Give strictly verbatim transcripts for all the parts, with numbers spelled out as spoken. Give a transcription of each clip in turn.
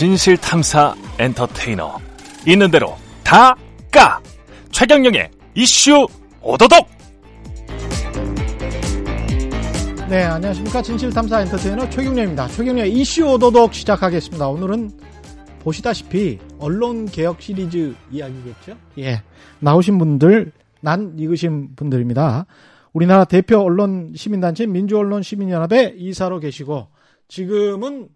진실탐사 엔터테이너 있는 대로 다 까! 최경영의 이슈 오도독! 네, 안녕하십니까. 진실탐사 엔터테이너 최경영입니다. 최경영의 이슈 오도독 시작하겠습니다. 오늘은 보시다시피 언론개혁 시리즈 이야기겠죠? 예, 나오신 분들 난 익으신 분들입니다. 우리나라 대표 언론 시민단체 민주언론시민연합의 이사로 계시고 지금은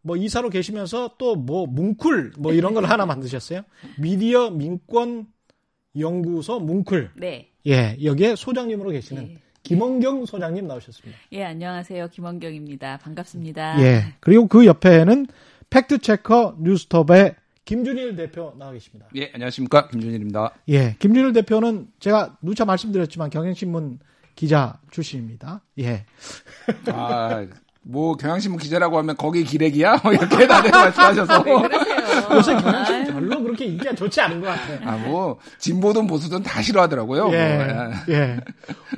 뭐 이사로 계시면서 또 뭐 뭉클 뭐 이런 걸 하나 만드셨어요. 미디어민권연구소 뭉클. 네. 예, 여기에 소장님으로 계시는 네. 김언경 소장님 나오셨습니다. 예, 안녕하세요. 김언경입니다. 반갑습니다. 예. 그리고 그 옆에는 팩트체커 뉴스톱의 김준일 대표 나와 계십니다. 예, 안녕하십니까. 김준일입니다. 예, 김준일 대표는 제가 누차 말씀드렸지만 경향신문 기자 출신입니다. 예. 아, 뭐 경향신문 기자라고 하면 거기 기레기야? 이렇게 다들 말씀하셔서. 네, 그러세요. 요새 경향신문 별로 그렇게 인기가 좋지 않은 것 같아요. 아, 뭐 진보든 보수든 다 싫어하더라고요. 예, 뭐. 예.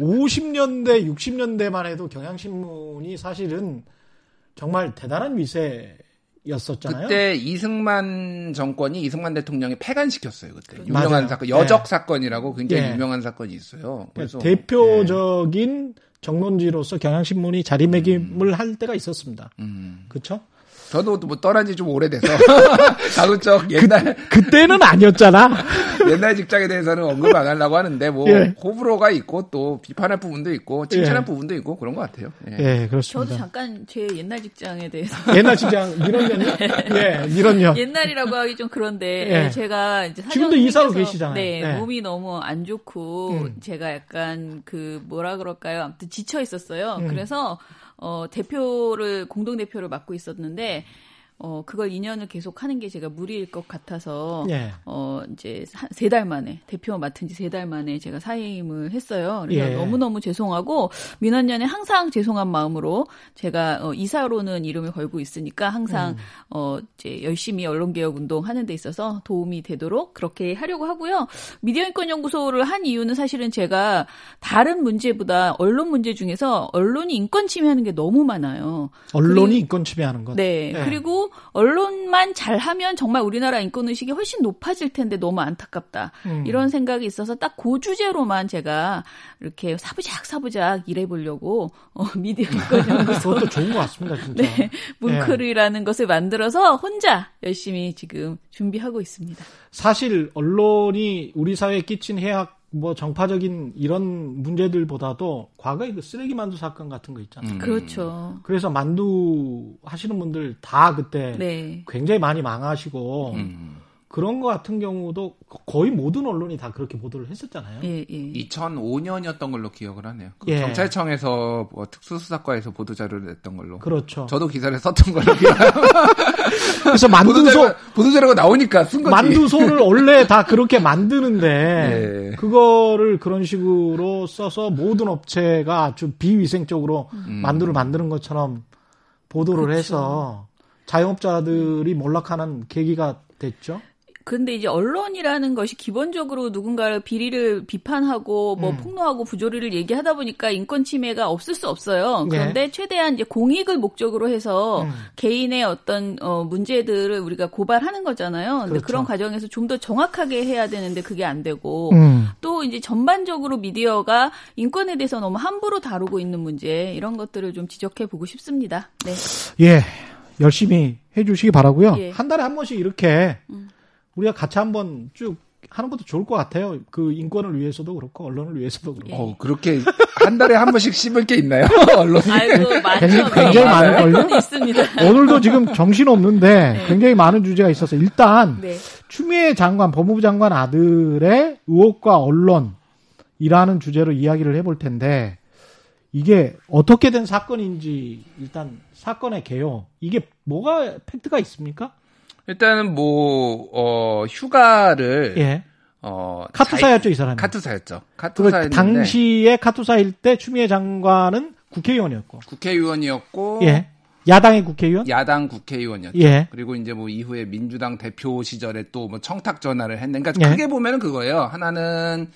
오십 년대, 육십 년대만 해도 경향신문이 사실은 정말 대단한 위세 였었잖아요. 그때 이승만 정권이 이승만 대통령이 폐간시켰어요. 그때 유명한 맞아요. 사건, 여적 네. 사건이라고 굉장히 네. 유명한 사건이 있어요. 그래서 대표적인 네. 정론지로서 경향신문이 자리매김을 음. 할 때가 있었습니다. 음. 그렇죠? 저도 뭐 떠난 지 좀 오래돼서 가급적 옛날 그, 그때는 아니었잖아. 옛날 직장에 대해서는 언급 안 하려고 하는데 뭐 예. 호불호가 있고 또 비판할 부분도 있고 칭찬할 예. 부분도 있고 그런 것 같아요. 예. 예, 그렇습니다. 저도 잠깐 제 옛날 직장에 대해서 옛날 직장 이런년 예, 이런년 옛날이라고 하기 좀 그런데 예. 제가 이제 지금도 이사로 계시잖아요. 네, 예. 몸이 너무 안 좋고 음. 제가 약간 그 뭐라 그럴까요? 아무튼 지쳐 있었어요. 음. 그래서 어, 대표를, 공동대표를 맡고 있었는데, 어, 그걸 이 년을 계속 하는 게 제가 무리일 것 같아서, 예. 어, 이제 세 달 만에, 대표 맡은 지 세 달 만에 제가 사임을 했어요. 그래서 예. 너무너무 죄송하고, 민원연에 항상 죄송한 마음으로 제가, 어, 이사로는 이름을 걸고 있으니까 항상, 음. 어, 이제 열심히 언론개혁 운동 하는 데 있어서 도움이 되도록 그렇게 하려고 하고요. 미디어인권연구소를 한 이유는 사실은 제가 다른 문제보다 언론 문제 중에서 언론이 인권 침해하는 게 너무 많아요. 언론이 그리고, 인권 침해하는 것? 네. 네. 그리고 언론만 잘하면 정말 우리나라 인권의식이 훨씬 높아질 텐데 너무 안타깝다. 음. 이런 생각이 있어서 딱 그 주제로만 제가 이렇게 사부작 사부작 일해보려고 어, 미디어 인권연구소. 그것도 좋은 것 같습니다. 진짜. 네, 뭉클이라는 예. 것을 만들어서 혼자 열심히 지금 준비하고 있습니다. 사실 언론이 우리 사회에 끼친 해악 뭐 정파적인 이런 문제들보다도 과거에 그 쓰레기 만두 사건 같은 거 있잖아요. 음. 그렇죠. 그래서 만두 하시는 분들 다 그때 네. 굉장히 많이 망하시고 음. 그런 거 같은 경우도 거의 모든 언론이 다 그렇게 보도를 했었잖아요. 예, 예. 이천오 년이었던 걸로 기억을 하네요. 그 예. 경찰청에서 뭐 특수수사과에서 보도자료를 냈던 걸로. 그렇죠. 저도 기사를 썼던 걸로 기억해요. 그래서 만두소 보도자료가 나오니까 쓴 거지. 만두소를 원래 다 그렇게 만드는데 예. 그거를 그런 식으로 써서 모든 업체가 아주 비위생적으로 음. 만두를 만드는 것처럼 보도를 그렇죠. 해서 자영업자들이 몰락하는 계기가 됐죠. 근데 이제 언론이라는 것이 기본적으로 누군가를 비리를 비판하고 뭐 음. 폭로하고 부조리를 얘기하다 보니까 인권 침해가 없을 수 없어요. 그런데 네. 최대한 이제 공익을 목적으로 해서 음. 개인의 어떤 어, 문제들을 우리가 고발하는 거잖아요. 그런데 그렇죠. 그런 과정에서 좀 더 정확하게 해야 되는데 그게 안 되고 음. 또 이제 전반적으로 미디어가 인권에 대해서 너무 함부로 다루고 있는 문제 이런 것들을 좀 지적해 보고 싶습니다. 네. 예. 열심히 해주시기 바라고요. 예. 한 달에 한 번씩 이렇게 음. 우리가 같이 한번 쭉 하는 것도 좋을 것 같아요. 그 인권을 위해서도 그렇고 언론을 위해서도 그렇고. 예. 어, 그렇게 한 달에 한 번씩 씹을 게 있나요? 언론이. 아이고, 맞죠. 굉장히, 굉장히 많은 걸요. 오늘도 지금 정신 없는데 네. 굉장히 많은 주제가 있어서 일단 네. 추미애 장관, 법무부 장관 아들의 의혹과 언론이라는 주제로 이야기를 해볼 텐데. 이게 어떻게 된 사건인지 일단 사건의 개요. 이게 뭐가 팩트가 있습니까? 일단은 뭐 어, 휴가를 예. 어, 카투사였죠 자이, 이 사람이. 카투사였죠. 카투사였는데 당시에 카투사일 때 추미애 장관은 국회의원이었고. 국회의원이었고. 예. 야당의 국회의원? 야당 국회의원이었죠. 예. 그리고 이제 뭐 이후에 민주당 대표 시절에 또 뭐 청탁 전화를 했는가. 그러니까 예. 크게 보면은 그거예요. 하나는.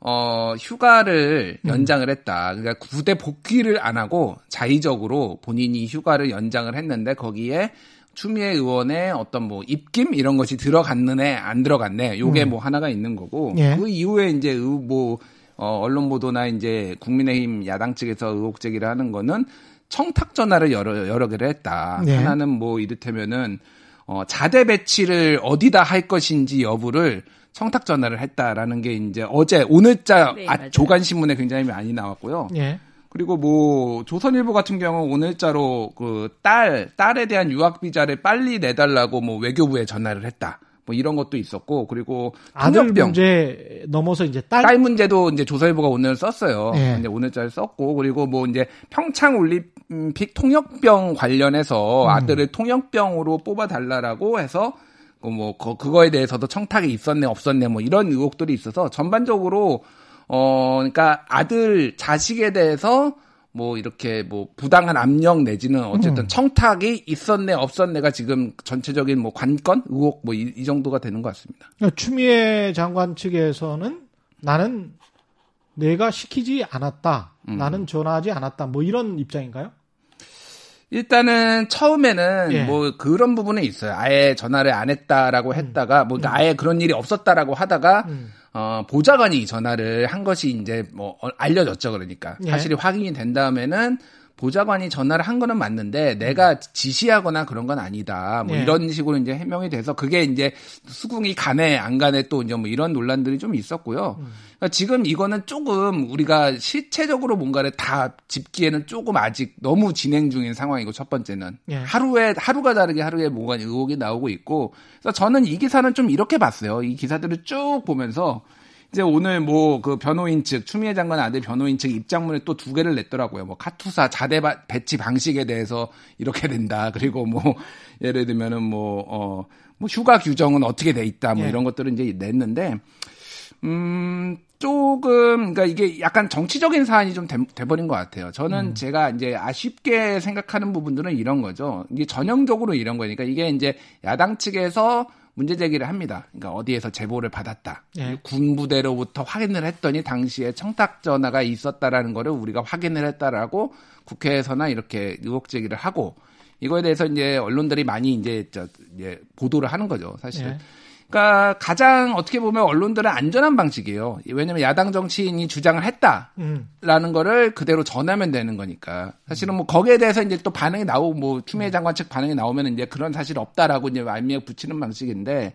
어, 휴가를 연장을 했다. 그러니까 부대 복귀를 안 하고 자의적으로 본인이 휴가를 연장을 했는데 거기에 추미애 의원의 어떤 뭐 입김 이런 것이 들어갔느네 안 들어갔네 요게 음. 뭐 하나가 있는 거고 예. 그 이후에 이제 뭐 어, 언론 보도나 이제 국민의힘 야당 측에서 의혹 제기를 하는 거는 청탁 전화를 여러 여러 개를 했다. 예. 하나는 뭐 이를테면은 어, 자대 배치를 어디다 할 것인지 여부를 청탁 전화를 했다라는 게 이제 어제 오늘자 네, 아, 조간 신문에 굉장히 많이 나왔고요. 예. 그리고 뭐 조선일보 같은 경우 오늘자로 그 딸 딸에 대한 유학 비자를 빨리 내달라고 뭐 외교부에 전화를 했다. 뭐 이런 것도 있었고 그리고 아들 통역병. 문제 넘어서 이제 딸, 딸 문제도 이제 조선일보가 오늘 썼어요. 예. 이제 오늘자를 썼고 그리고 뭐 이제 평창올림픽 통역병 관련해서 음. 아들을 통역병으로 뽑아달라라고 해서 뭐 그거에 대해서도 청탁이 있었네 없었네 뭐 이런 의혹들이 있어서 전반적으로 어 그러니까 아들 자식에 대해서 뭐 이렇게 뭐 부당한 압력 내지는 어쨌든 음. 청탁이 있었네 없었네가 지금 전체적인 뭐 관건 의혹 뭐 이 이 정도가 되는 것 같습니다. 그러니까 추미애 장관 측에서는 나는 내가 시키지 않았다, 음. 나는 전화하지 않았다, 뭐 이런 입장인가요? 일단은 처음에는 예. 뭐 그런 부분에 있어요. 아예 전화를 안 했다라고 했다가 음. 뭐 그러니까 음. 아예 그런 일이 없었다라고 하다가. 음. 어, 보좌관이 전화를 한 것이 이제 뭐 알려졌죠. 그러니까 예. 사실이 확인이 된 다음에는 보좌관이 전화를 한 거는 맞는데 내가 지시하거나 그런 건 아니다. 뭐 예. 이런 식으로 이제 해명이 돼서 그게 이제 수긍이 가네 안 가네 또 이제 뭐 이런 논란들이 좀 있었고요. 음. 그러니까 지금 이거는 조금 우리가 실체적으로 뭔가를 다 짚기에는 조금 아직 너무 진행 중인 상황이고 첫 번째는 예. 하루에 하루가 다르게 하루에 뭐가 의혹이 나오고 있고 그래서 저는 이 기사는 좀 이렇게 봤어요. 이 기사들을 쭉 보면서. 이제 오늘 뭐 그 변호인 측 추미애 장관 아들 변호인 측 입장문에 또 두 개를 냈더라고요. 뭐 카투사 자대 배치 방식에 대해서 이렇게 된다. 그리고 뭐 예를 들면은 뭐 어 뭐 휴가 규정은 어떻게 돼 있다. 뭐 예. 이런 것들을 이제 냈는데 음 조금 그러니까 이게 약간 정치적인 사안이 좀 돼, 돼버린 것 같아요. 저는 음. 제가 이제 아쉽게 생각하는 부분들은 이런 거죠. 이게 전형적으로 이런 거니까 이게 이제 야당 측에서 문제 제기를 합니다. 그러니까 어디에서 제보를 받았다. 예. 군부대로부터 확인을 했더니 당시에 청탁 전화가 있었다라는 거를 우리가 확인을 했다라고 국회에서나 이렇게 의혹 제기를 하고 이거에 대해서 이제 언론들이 많이 이제, 저, 이제 보도를 하는 거죠. 사실은. 예. 그러니까 가장 어떻게 보면 언론들은 안전한 방식이에요. 왜냐하면 야당 정치인이 주장을 했다라는 음. 거를 그대로 전하면 되는 거니까 사실은 뭐 거기에 대해서 이제 또 반응이 나오고 뭐 추미애 장관 측 반응이 나오면 이제 그런 사실 없다라고 이제 말미에 붙이는 방식인데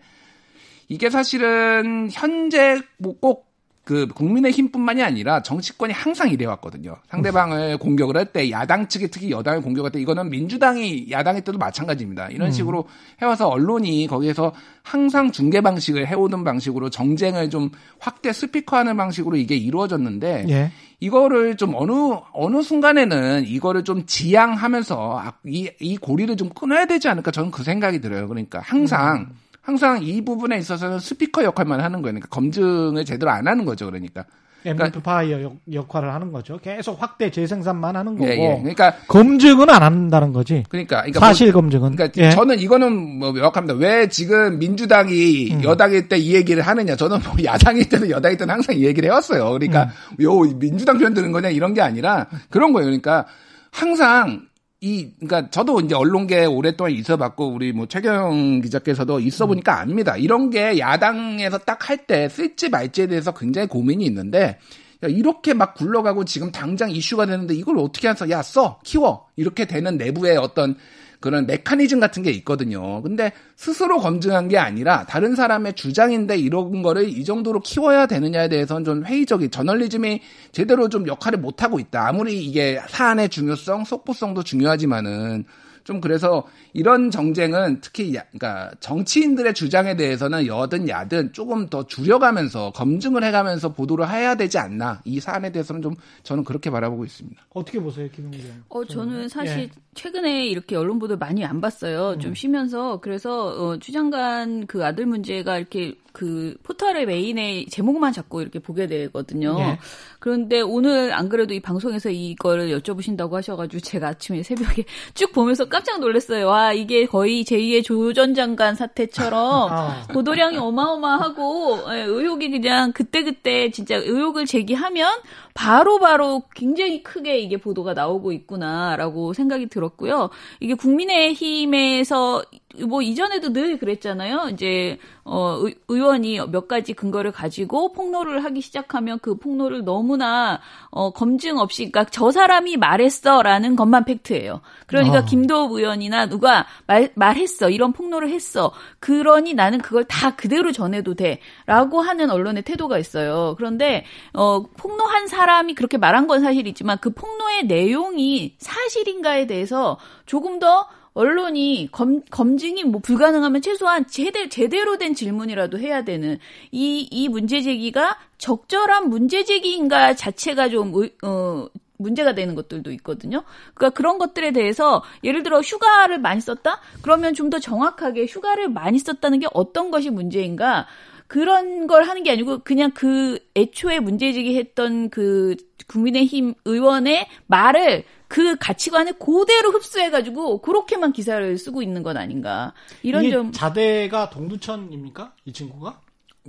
이게 사실은 현재 뭐 꼭 그 국민의힘뿐만이 아니라 정치권이 항상 이래왔거든요. 상대방을 음. 공격을 할 때 야당 측이 특히 여당을 공격할 때 이거는 민주당이 야당일 때도 마찬가지입니다. 이런 음. 식으로 해와서 언론이 거기에서 항상 중계 방식을 해오던 방식으로 정쟁을 좀 확대 스피커하는 방식으로 이게 이루어졌는데 예. 이거를 좀 어느 어느 순간에는 이거를 좀 지양하면서 이, 이 고리를 좀 끊어야 되지 않을까 저는 그 생각이 들어요. 그러니까 항상 음. 항상 이 부분에 있어서는 스피커 역할만 하는 거예요. 그러니까 검증을 제대로 안 하는 거죠. 그러니까. 앰플리파이어 그러니까, 역할을 하는 거죠. 계속 확대 재생산만 하는 거고. 예, 예. 그러니까 검증은 안 한다는 거지. 그러니까, 그러니까 사실 뭐, 검증은. 그러니까 예. 저는 이거는 뭐 명확합니다. 왜 지금 민주당이 음. 여당일 때 이 얘기를 하느냐. 저는 뭐 야당일 때는 여당일 때는 항상 이 얘기를 해왔어요. 그러니까 음. 요 민주당 편 드는 거냐 이런 게 아니라 그런 거예요. 그러니까 항상. 이, 그러니까 저도 이제 언론계에 오랫동안 있어봤고 우리 뭐 최경영 기자께서도 있어보니까 음. 압니다. 이런 게 야당에서 딱 할 때 쓸지 말지에 대해서 굉장히 고민이 있는데 야, 이렇게 막 굴러가고 지금 당장 이슈가 되는데 이걸 어떻게 해서 야 써 키워 이렇게 되는 내부의 어떤 그런 메커니즘 같은 게 있거든요. 근데 스스로 검증한 게 아니라 다른 사람의 주장인데 이런 거를 이 정도로 키워야 되느냐에 대해서는 좀 회의적이 저널리즘이 제대로 좀 역할을 못 하고 있다. 아무리 이게 사안의 중요성, 속보성도 중요하지만은 좀 그래서 이런 정쟁은 특히 야, 그러니까 정치인들의 주장에 대해서는 여든 야든 조금 더 줄여가면서 검증을 해가면서 보도를 해야 되지 않나 이 사안에 대해서는 좀 저는 그렇게 바라보고 있습니다. 어떻게 보세요, 김은기 의원? 어, 저는 사실 예. 최근에 이렇게 언론 보도를 많이 안 봤어요. 좀 쉬면서 그래서 어, 추 장관 그 아들 문제가 이렇게 그 포털의 메인의 제목만 자꾸 이렇게 보게 되거든요. 예. 그런데 오늘 안 그래도 이 방송에서 이거를 여쭤보신다고 하셔가지고 제가 아침에 새벽에 쭉 보면서 깜짝 놀랐어요. 와, 이게 거의 제이의 조 전 장관 사태처럼 아. 보도량이 어마어마하고 의혹이 그냥 그때그때 진짜 의혹을 제기하면 바로바로 굉장히 크게 이게 보도가 나오고 있구나라고 생각이 들었고요. 이게 국민의힘에서 뭐 이전에도 늘 그랬잖아요. 이제 어, 의, 의원이 몇 가지 근거를 가지고 폭로를 하기 시작하면 그 폭로를 너무나 어, 검증 없이, 그러니까 저 사람이 말했어라는 것만 팩트예요. 그러니까 어. 김도읍 의원이나 누가 말, 말했어, 이런 폭로를 했어, 그러니 나는 그걸 다 그대로 전해도 돼라고 하는 언론의 태도가 있어요. 그런데 어, 폭로한 사람이 그렇게 말한 건 사실이지만 그 폭로의 내용이 사실인가에 대해서 조금 더 언론이 검, 검증이 뭐 불가능하면 최소한 제대, 제대로 된 질문이라도 해야 되는 이, 이 문제 제기가 적절한 문제 제기인가 자체가 좀, 어, 문제가 되는 것들도 있거든요. 그러니까 그런 것들에 대해서 예를 들어 휴가를 많이 썼다? 그러면 좀 더 정확하게 휴가를 많이 썼다는 게 어떤 것이 문제인가? 그런 걸 하는 게 아니고 그냥 그 애초에 문제제기 했던 그 국민의힘 의원의 말을 그 가치관을 그대로 흡수해가지고 그렇게만 기사를 쓰고 있는 건 아닌가. 이런 점. 자대가 동두천입니까? 이 친구가?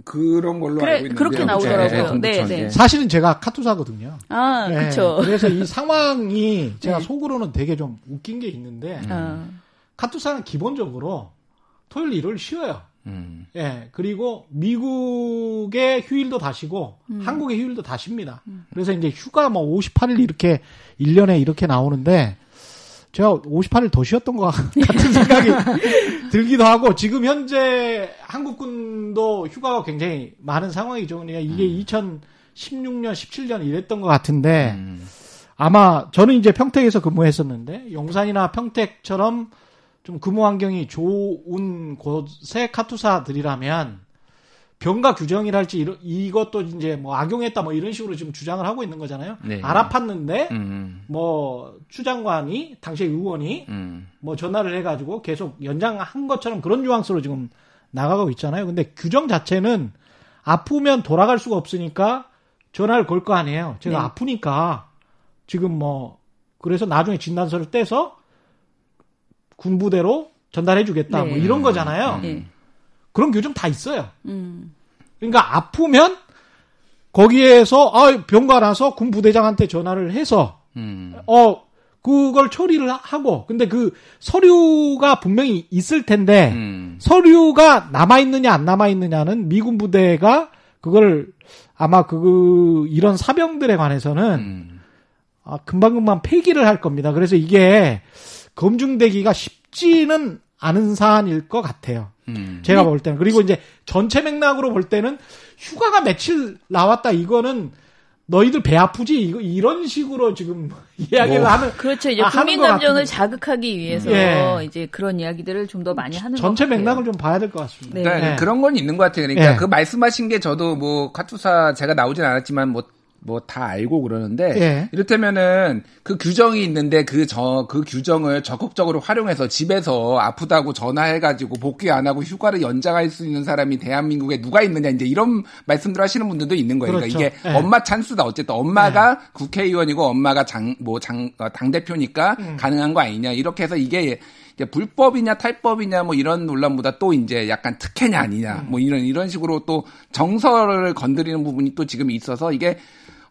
그런 걸로 그래, 알고 있는데 그렇게 나오더라고요. 네, 네, 네. 사실은 제가 카투사거든요. 아, 네. 그렇죠. 그래서 이 상황이 제가 네. 속으로는 되게 좀 웃긴 게 있는데 음. 카투사는 기본적으로 토요일, 일요일 쉬어요. 음. 예, 그리고 미국의 휴일도 다 쉬고 음. 한국의 휴일도 다 쉽니다. 음. 그래서 이제 휴가 뭐 오십팔 일 이렇게 일 년에 이렇게 나오는데 제가 오십팔 일 더 쉬었던 것 같은 생각이 들기도 하고 지금 현재 한국군도 휴가가 굉장히 많은 상황이죠. 그러니까 이게 음. 이천십육 년, 십칠 년 이랬던 것 같은데 음. 아마 저는 이제 평택에서 근무했었는데 용산이나 평택처럼 좀 근무 환경이 좋은 곳의 카투사들이라면 병가 규정이랄지 이런 이것도 이제 뭐 악용했다 뭐 이런 식으로 지금 주장을 하고 있는 거잖아요. 네. 알아팠는데 음. 뭐 추장관이 당시의 의원이 음. 뭐 전화를 해가지고 계속 연장한 것처럼 그런 뉘앙스로 지금 나가고 있잖아요. 근데 규정 자체는 아프면 돌아갈 수가 없으니까 전화를 걸 거 아니에요. 제가 네. 아프니까 지금 뭐 그래서 나중에 진단서를 떼서 군부대로 전달해주겠다, 네. 뭐 이런 거잖아요. 네. 그런 규정 다 있어요. 음. 그러니까 아프면 거기에서 아, 병가 나서 군부대장한테 전화를 해서 음. 어 그걸 처리를 하고, 근데 그 서류가 분명히 있을 텐데 음. 서류가 남아 있느냐 안 남아 있느냐는 미군 부대가 그걸 아마 그 이런 사병들에 관해서는 음. 아, 금방금방 폐기를 할 겁니다. 그래서 이게 검증되기가 쉽지는 않은 사안일 것 같아요. 음. 제가 볼 때는. 그리고 이제 전체 맥락으로 볼 때는 휴가가 며칠 나왔다, 이거는 너희들 배 아프지? 이거 이런 식으로 지금 이야기를 뭐. 하는. 그렇죠. 이제 아, 국민 감정을 자극하기 위해서 예. 이제 그런 이야기들을 좀 더 많이 하는. 전체 맥락을 좀 봐야 될 것 같습니다. 네. 그러니까 네. 그런 건 있는 것 같아요. 그러니까 예. 그 말씀하신 게 저도 뭐 카투사 제가 나오진 않았지만 뭐. 뭐 다 알고 그러는데 예. 이를테면은 그 규정이 있는데 그 저 그 규정을 적극적으로 활용해서 집에서 아프다고 전화해가지고 복귀 안 하고 휴가를 연장할 수 있는 사람이 대한민국에 누가 있느냐, 이제 이런 말씀들 하시는 분들도 있는 거예요. 그렇죠. 그러니까 이게 예. 엄마 찬스다. 어쨌든 엄마가 예. 국회의원이고 엄마가 장 뭐 장 당 대표니까 음. 가능한 거 아니냐, 이렇게 해서 이게 이제 불법이냐 탈법이냐 뭐 이런 논란보다 또 이제 약간 특혜냐 아니냐 음. 뭐 이런 이런 식으로 또 정서를 건드리는 부분이 또 지금 있어서 이게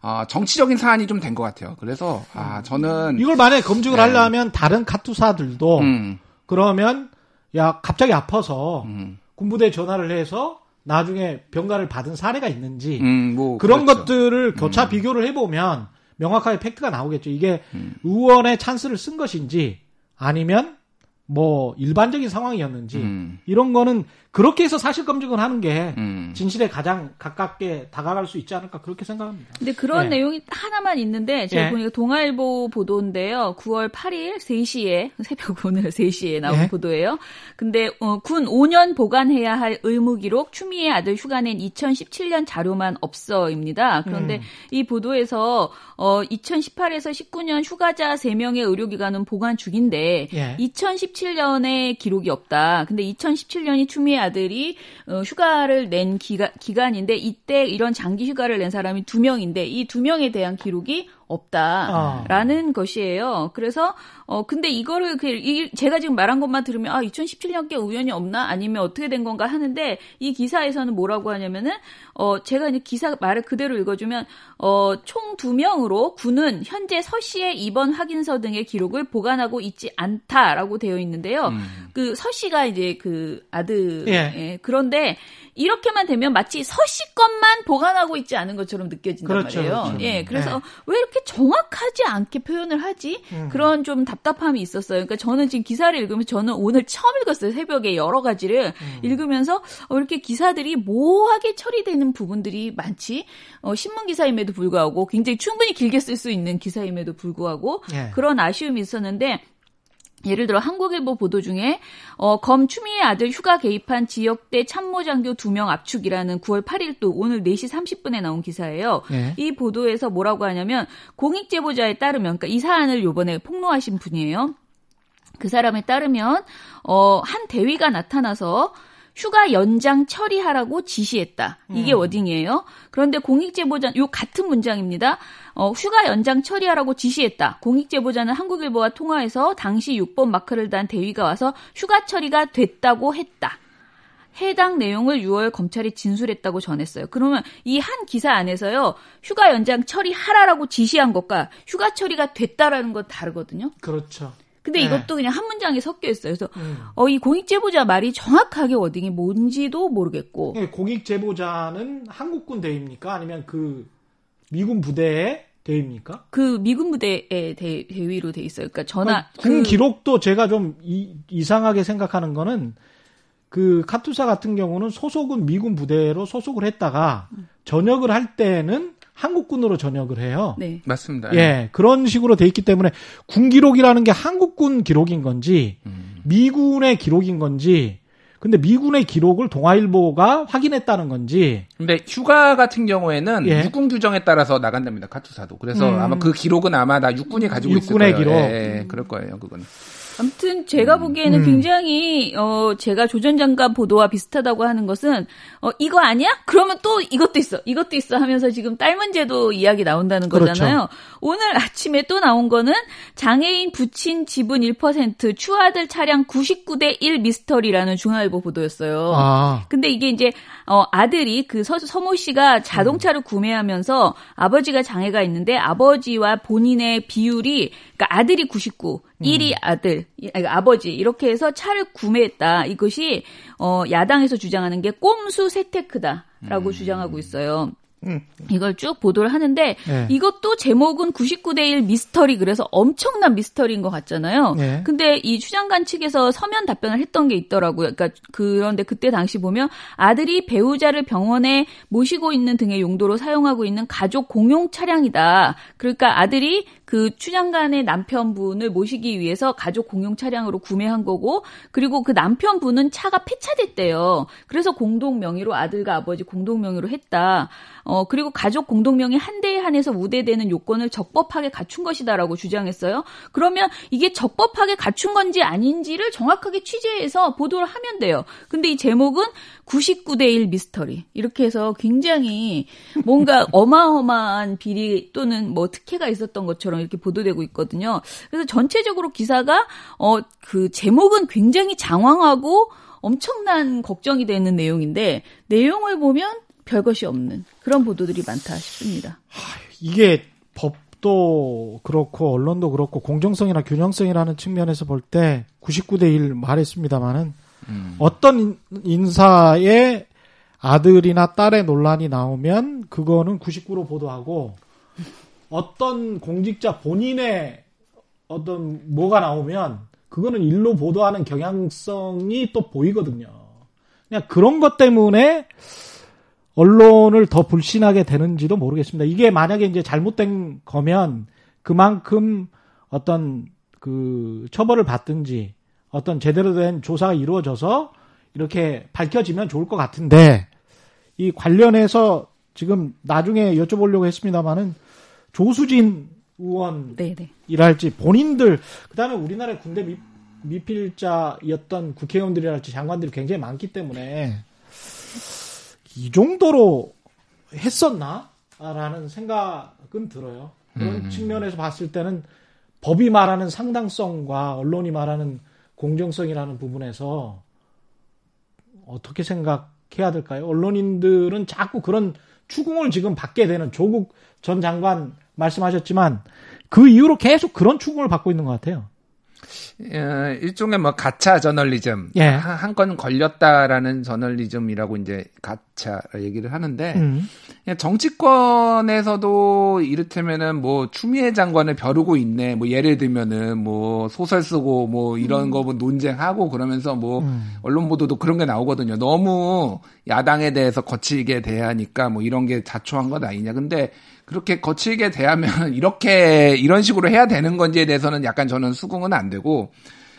아, 어, 정치적인 사안이 좀 된 것 같아요. 그래서, 아, 저는. 이걸 만약에 검증을 네. 하려면 다른 카투사들도, 음. 그러면, 야, 갑자기 아파서, 음. 군부대에 전화를 해서, 나중에 병가를 받은 사례가 있는지, 음, 뭐, 그런 그렇죠. 것들을 교차 음. 비교를 해보면, 명확하게 팩트가 나오겠죠. 이게, 음. 의원의 찬스를 쓴 것인지, 아니면, 뭐, 일반적인 상황이었는지, 음. 이런 거는, 그렇게 해서 사실 검증을 하는 게, 음. 진실에 가장 가깝게 다가갈 수 있지 않을까, 그렇게 생각합니다. 근데 그런 네. 내용이 하나만 있는데, 제가 네. 보니까 동아일보 보도인데요. 구월 팔일 세 시에, 새벽 오늘 세 시에 나온 네. 보도예요. 근데, 어, 군 오 년 보관해야 할 의무 기록, 추미애 아들 휴가낸 이천십칠 년 자료만 없어입니다. 그런데 음. 이 보도에서, 어, 이천십팔에서 십구 년 휴가자 세 명의 의료기관은 보관 중인데, 네. 이천십칠 이천십칠 년에 기록이 없다. 근데 이천십칠 년이 추미애 아들이 어, 휴가를 낸 기가, 기간인데 이때 이런 장기 휴가를 낸 사람이 두 명인데 이 두 명에 대한 기록이 없다라는 어. 것이에요. 그래서 어 근데 이거를 그 이, 제가 지금 말한 것만 들으면 아 이천십칠 년께 우연이 없나 아니면 어떻게 된 건가 하는데 이 기사에서는 뭐라고 하냐면은 어 제가 이제 기사 말을 그대로 읽어주면 어 총 두 명으로 군은 현재 서 씨의 입원 확인서 등의 기록을 보관하고 있지 않다라고 되어 있는데요. 음. 그 서 씨가 이제 그 아들 예. 예. 그런데 이렇게만 되면 마치 서 씨 것만 보관하고 있지 않은 것처럼 느껴진단 그렇죠, 말이에요. 그렇죠. 예, 그래서 네. 왜 이렇게 정확하지 않게 표현을 하지? 음. 그런 좀 답답함이 있었어요. 그러니까 저는 지금 기사를 읽으면서 저는 오늘 처음 읽었어요. 새벽에 여러 가지를 음. 읽으면서 어, 이렇게 기사들이 모호하게 처리되는 부분들이 많지. 어, 신문 기사임에도 불구하고 굉장히 충분히 길게 쓸 수 있는 기사임에도 불구하고 예. 그런 아쉬움이 있었는데 예를 들어 한국일보 보도 중에 어, 검 추미애 아들 휴가 개입한 지역대 참모장교 두 명 압축이라는 구월 팔일 또 오늘 네 시 삼십 분에 나온 기사예요. 네. 이 보도에서 뭐라고 하냐면 공익제보자에 따르면 그러니까 이 사안을 요번에 폭로하신 분이에요. 그 사람에 따르면 어, 한 대위가 나타나서 휴가 연장 처리하라고 지시했다. 이게 음. 워딩이에요. 그런데 공익제보자, 요 같은 문장입니다. 어, 휴가 연장 처리하라고 지시했다. 공익제보자는 한국일보와 통화해서 당시 육 번 마크를 단 대위가 와서 휴가 처리가 됐다고 했다. 해당 내용을 유월 검찰이 진술했다고 전했어요. 그러면 이 한 기사 안에서요. 휴가 연장 처리하라라고 지시한 것과 휴가 처리가 됐다라는 건 다르거든요. 그렇죠. 근데 네. 이것도 그냥 한 문장에 섞여 있어요. 그래서 음. 어, 이 공익제보자 말이 정확하게 워딩이 뭔지도 모르겠고. 네, 공익제보자는 한국군 대위입니까? 아니면 그 미군 부대의 대위입니까? 그 미군 부대의 대, 대위로 돼 있어요. 그러니까 전화 그, 그 기록도 제가 좀 이, 이상하게 생각하는 거는 그 카투사 같은 경우는 소속은 미군 부대로 소속을 했다가 음. 전역을 할 때는 한국군으로 전역을 해요. 네. 맞습니다. 예. 그런 식으로 돼 있기 때문에 군 기록이라는 게 한국군 기록인 건지, 음. 미군의 기록인 건지, 근데 미군의 기록을 동아일보가 확인했다는 건지. 근데 휴가 같은 경우에는 예. 육군 규정에 따라서 나간답니다. 카투사도. 그래서 음. 아마 그 기록은 아마 다 육군이 가지고 있을 거예요. 육군의 기록. 예, 예, 그럴 거예요. 그건. 아무튼 제가 보기에는 음. 굉장히 어 제가 조전 장관 보도와 비슷하다고 하는 것은 어 이거 아니야? 그러면 또 이것도 있어. 이것도 있어 하면서 지금 딸 문제도 이야기 나온다는 거잖아요. 그렇죠. 오늘 아침에 또 나온 거는 장애인 부친 지분 일 퍼센트 추아들 차량 구십구 대 일 미스터리라는 중앙일보 보도였어요. 아. 근데 이게 이제 어 아들이 그 서, 서모 씨가 자동차를 음. 구매하면서 아버지가 장애가 있는데 아버지와 본인의 비율이 그러니까 아들이 구십구 일이 음. 아들, 아버지 이렇게 해서 차를 구매했다. 이것이 어, 야당에서 주장하는 게 꼼수 세테크다라고 음. 주장하고 있어요. 음. 이걸 쭉 보도를 하는데 네. 이것도 제목은 구십구 대 일 미스터리 그래서 엄청난 미스터리인 것 같잖아요. 네. 근데 이 추장관 측에서 서면 답변을 했던 게 있더라고요. 그러니까 그런데 그때 당시 보면 아들이 배우자를 병원에 모시고 있는 등의 용도로 사용하고 있는 가족 공용 차량이다. 그러니까 아들이 그 추장관의 남편분을 모시기 위해서 가족 공용 차량으로 구매한 거고 그리고 그 남편분은 차가 폐차됐대요. 그래서 공동 명의로 아들과 아버지 공동 명의로 했다. 어 그리고 가족 공동 명의 한 대에 한해서 우대되는 요건을 적법하게 갖춘 것이다라고 주장했어요. 그러면 이게 적법하게 갖춘 건지 아닌지를 정확하게 취재해서 보도를 하면 돼요. 근데 이 제목은 구십구 대 일 미스터리. 이렇게 해서 굉장히 뭔가 어마어마한 비리 또는 뭐 특혜가 있었던 것처럼 이렇게 보도되고 있거든요. 그래서 전체적으로 기사가 어, 그 제목은 굉장히 장황하고 엄청난 걱정이 되는 내용인데 내용을 보면 별것이 없는 그런 보도들이 많다 싶습니다. 이게 법도 그렇고 언론도 그렇고 공정성이나 균형성이라는 측면에서 볼 때 구십구 대 일 말했습니다마는 음. 어떤 인사의 아들이나 딸의 논란이 나오면 그거는 구십구로 보도하고 어떤 공직자 본인의 어떤 뭐가 나오면 그거는 일로 보도하는 경향성이 또 보이거든요. 그냥 그런 것 때문에 언론을 더 불신하게 되는지도 모르겠습니다. 이게 만약에 이제 잘못된 거면 그만큼 어떤 그 처벌을 받든지 어떤 제대로 된 조사가 이루어져서 이렇게 밝혀지면 좋을 것 같은데 이 관련해서 지금 나중에 여쭤보려고 했습니다마는 조수진 의원이랄지 본인들 그다음에 우리나라의 군대 미필자였던 국회의원들이랄지 장관들이 굉장히 많기 때문에 이 정도로 했었나? 라는 생각은 들어요. 그런 음. 측면에서 봤을 때는 법이 말하는 상당성과 언론이 말하는 공정성이라는 부분에서 어떻게 생각해야 될까요? 언론인들은 자꾸 그런 추궁을 지금 받게 되는, 조국 전 장관 말씀하셨지만 그 이후로 계속 그런 추궁을 받고 있는 것 같아요. 예, 일종의 뭐 가차 저널리즘, 예. 한 건 걸렸다라는 저널리즘이라고 이제 가차 얘기를 하는데, 음. 정치권에서도 이를테면은 뭐 추미애 장관을 벼르고 있네, 뭐 예를 들면은 뭐 소설 쓰고 뭐 이런 음. 거 뭐 논쟁하고 그러면서 뭐 음. 언론 보도도 그런 게 나오거든요. 너무 야당에 대해서 거칠게 대하니까 뭐 이런 게 자초한 것 아니냐. 근데 그렇게 거칠게 대하면 이렇게 이런 식으로 해야 되는 건지에 대해서는 약간 저는 수긍은 안 되고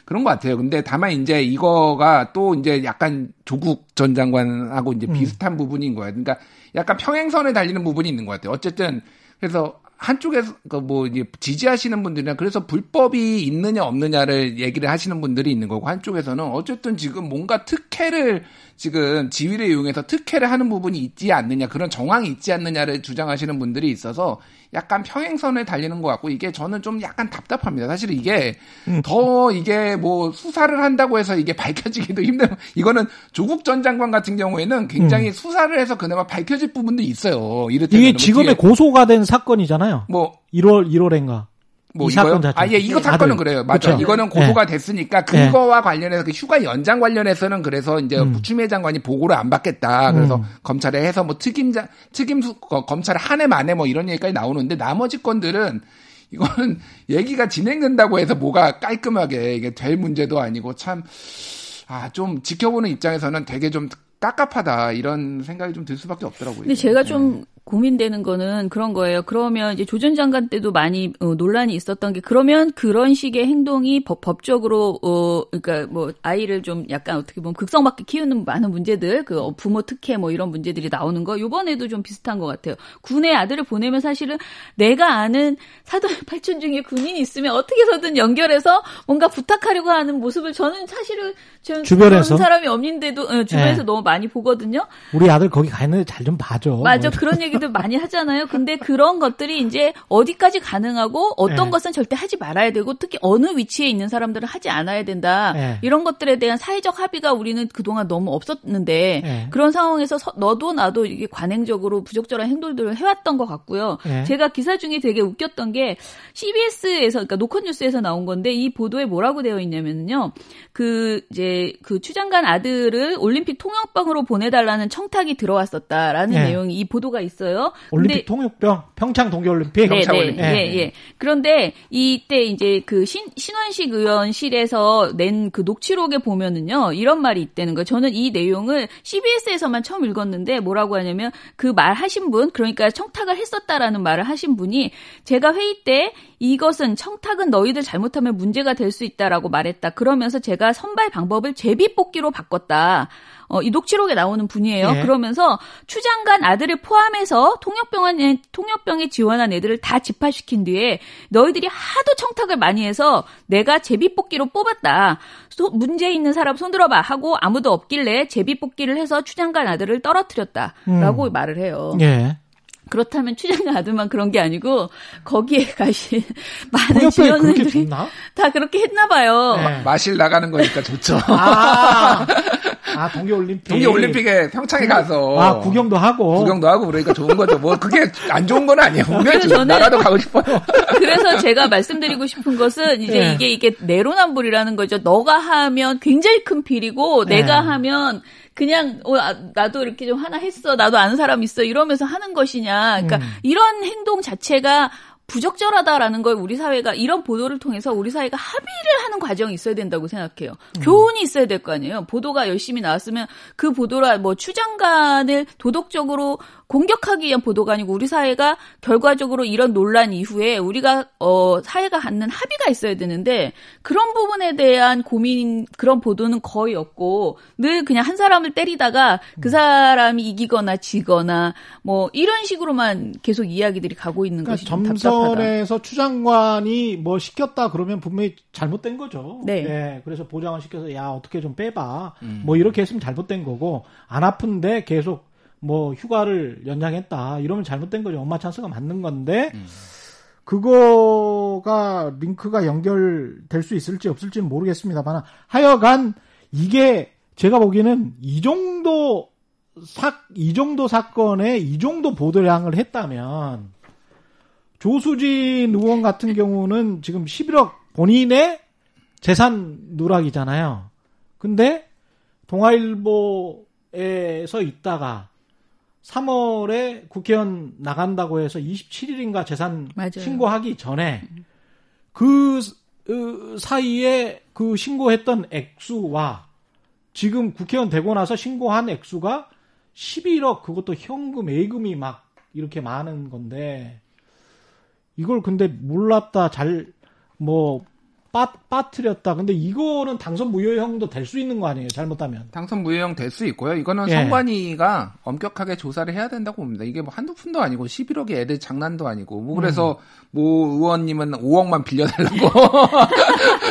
그런 것 같아요. 근데 다만 이제 이거가 또 이제 약간 조국 전 장관하고 이제 음. 비슷한 부분인 거예요. 그러니까 약간 평행선에 달리는 부분이 있는 것 같아요. 어쨌든 그래서 한쪽에서 뭐 이제 지지하시는 분들이나 그래서 불법이 있느냐 없느냐를 얘기를 하시는 분들이 있는 거고, 한쪽에서는 어쨌든 지금 뭔가 특혜를 지금 지위를 이용해서 특혜를 하는 부분이 있지 않느냐, 그런 정황이 있지 않느냐를 주장하시는 분들이 있어서 약간 평행선을 달리는 것 같고, 이게 저는 좀 약간 답답합니다. 사실 이게 음. 더 이게 뭐 수사를 한다고 해서 이게 밝혀지기도 힘든, 이거는 조국 전 장관 같은 경우에는 굉장히 음. 수사를 해서 그나마 밝혀질 부분도 있어요. 이게 뭐 지금의 고소가 된 사건이잖아요. 뭐 일월 일월인가 뭐 이 사건 자체. 아, 예, 이거 사건은 아들. 그래요. 맞죠. 그쵸? 이거는 고소가 네. 됐으니까 그거와 네. 관련해서 그 휴가 연장 관련해서는 그래서 이제 음. 추미애 장관이 보고를 안 받겠다. 그래서 음. 검찰에 해서 뭐 특임자, 특임, 어, 검찰 한 해 만에 뭐 이런 얘기까지 나오는데, 나머지 건들은 이거는 얘기가 진행된다고 해서 뭐가 깔끔하게 이게 될 문제도 아니고 참, 아, 좀 지켜보는 입장에서는 되게 좀 깝깝하다 이런 생각이 좀 들 수밖에 없더라고요. 근데 제가 좀 고민되는 거는 그런 거예요. 그러면 이제 조 전 장관 때도 많이 어, 논란이 있었던 게, 그러면 그런 식의 행동이 법, 법적으로 어 그러니까 뭐 아이를 좀 약간 어떻게 보면 극성맞게 키우는 많은 문제들, 그 어, 부모 특혜 뭐 이런 문제들이 나오는 거 이번에도 좀 비슷한 것 같아요. 군에 아들을 보내면 사실은 내가 아는 사돈 팔촌 중에 군인이 있으면 어떻게서든 연결해서 뭔가 부탁하려고 하는 모습을 저는 사실은 저는 주변에서 사람이 없는데도 어, 주변에서 네. 너무 많이 보거든요. 우리 아들 거기 가 있는데 잘 좀 봐줘. 맞아, 그런 얘기. 많이 하잖아요. 근데 그런 것들이 이제 어디까지 가능하고 어떤 네. 것은 절대 하지 말아야 되고, 특히 어느 위치에 있는 사람들은 하지 않아야 된다. 네. 이런 것들에 대한 사회적 합의가 우리는 그동안 너무 없었는데 네. 그런 상황에서 너도 나도 이게 관행적으로 부적절한 행동들을 해왔던 것 같고요. 네. 제가 기사 중에 되게 웃겼던 게 씨비에스에서, 그러니까 노컷뉴스에서 나온 건데, 이 보도에 뭐라고 되어 있냐면요. 그 이제 그 추장관 아들을 올림픽 통역병으로 보내달라는 청탁이 들어왔었다라는 네. 내용이 이 보도가 있어요. 올림픽 근데, 통역병, 평창 동계올림픽, 평창올림픽. 네, 네, 예, 예. 그런데 이때 이제 그 신, 신원식 의원실에서 낸 그 녹취록에 보면은요, 이런 말이 있다는 거예요. 저는 이 내용을 씨비에스에서만 처음 읽었는데 뭐라고 하냐면, 그 말 하신 분, 그러니까 청탁을 했었다라는 말을 하신 분이, 제가 회의 때 이것은 청탁은 너희들 잘못하면 문제가 될 수 있다라고 말했다. 그러면서 제가 선발 방법을 제비뽑기로 바꿨다. 어, 이 녹취록에 나오는 분이에요. 예. 그러면서 추장관 아들을 포함해서 통역병원에, 통역병에 지원한 애들을 다 집합시킨 뒤에 너희들이 하도 청탁을 많이 해서 내가 제비뽑기로 뽑았다. 소, 문제 있는 사람 손들어봐 하고 아무도 없길래 제비뽑기를 해서 추장관 아들을 떨어뜨렸다. 음. 라고 말을 해요. 예. 그렇다면 추장관 아들만 그런 게 아니고 거기에 가신 많은 지원인들이 다 그렇게 했나 봐요. 네. 마실 나가는 거니까 좋죠. 아, 아 동계올림픽. 동계올림픽에 평창에 가서 아 구경도 하고 구경도 하고 그러니까 좋은 거죠. 뭐 그게 안 좋은 건 아니에요. 저는 나라도 가고 싶어요. 그래서 제가 말씀드리고 싶은 것은 이제 네. 이게 이게 내로남불이라는 거죠. 너가 하면 굉장히 큰 필이고 네. 내가 하면 그냥 어, 나도 이렇게 좀 하나 했어. 나도 아는 사람 있어. 이러면서 하는 것이냐. 그러니까 음. 이런 행동 자체가 부적절하다라는 걸 우리 사회가 이런 보도를 통해서 우리 사회가 합의를 하는 과정이 있어야 된다고 생각해요. 음. 교훈이 있어야 될 거 아니에요. 보도가 열심히 나왔으면 그 보도라 뭐 추장관을 도덕적으로 공격하기 위한 보도가 아니고 우리 사회가 결과적으로 이런 논란 이후에 우리가 어 사회가 갖는 합의가 있어야 되는데 그런 부분에 대한 고민, 그런 보도는 거의 없고 늘 그냥 한 사람을 때리다가 그 사람이 이기거나 지거나 뭐 이런 식으로만 계속 이야기들이 가고 있는 그러니까 것이 좀 답답해요. 대법원에서 추장관이 뭐 시켰다 그러면 분명히 잘못된 거죠. 네. 예, 그래서 보장을 시켜서 야 어떻게 좀 빼봐. 음. 뭐 이렇게 했으면 잘못된 거고 안 아픈데 계속 뭐 휴가를 연장했다 이러면 잘못된 거죠. 엄마 찬스가 맞는 건데 음. 그거가 링크가 연결될 수 있을지 없을지는 모르겠습니다만 하여간 이게 제가 보기에는 이 정도 사, 이 정도 사건에 이 정도 보도량을 했다면 조수진 의원 같은 경우는 지금 십일억 본인의 재산 누락이잖아요. 근데 동아일보에서 있다가 삼월에 국회의원 나간다고 해서 이십칠일인가 재산 맞아요. 신고하기 전에 그, 그 사이에 그 신고했던 액수와 지금 국회의원 되고 나서 신고한 액수가 십일억 그것도 현금 예금이 막 이렇게 많은 건데 이걸 근데 몰랐다 잘 뭐 빠뜨렸다. 근데 이거는 당선 무효형도 될 수 있는 거 아니에요? 잘못하면. 당선 무효형 될 수 있고요. 이거는 예. 선관위가 엄격하게 조사를 해야 된다고 봅니다. 이게 뭐 한두 푼도 아니고 십일억이 애들 장난도 아니고. 뭐 그래서 음. 뭐 의원님은 오억만 빌려달라고.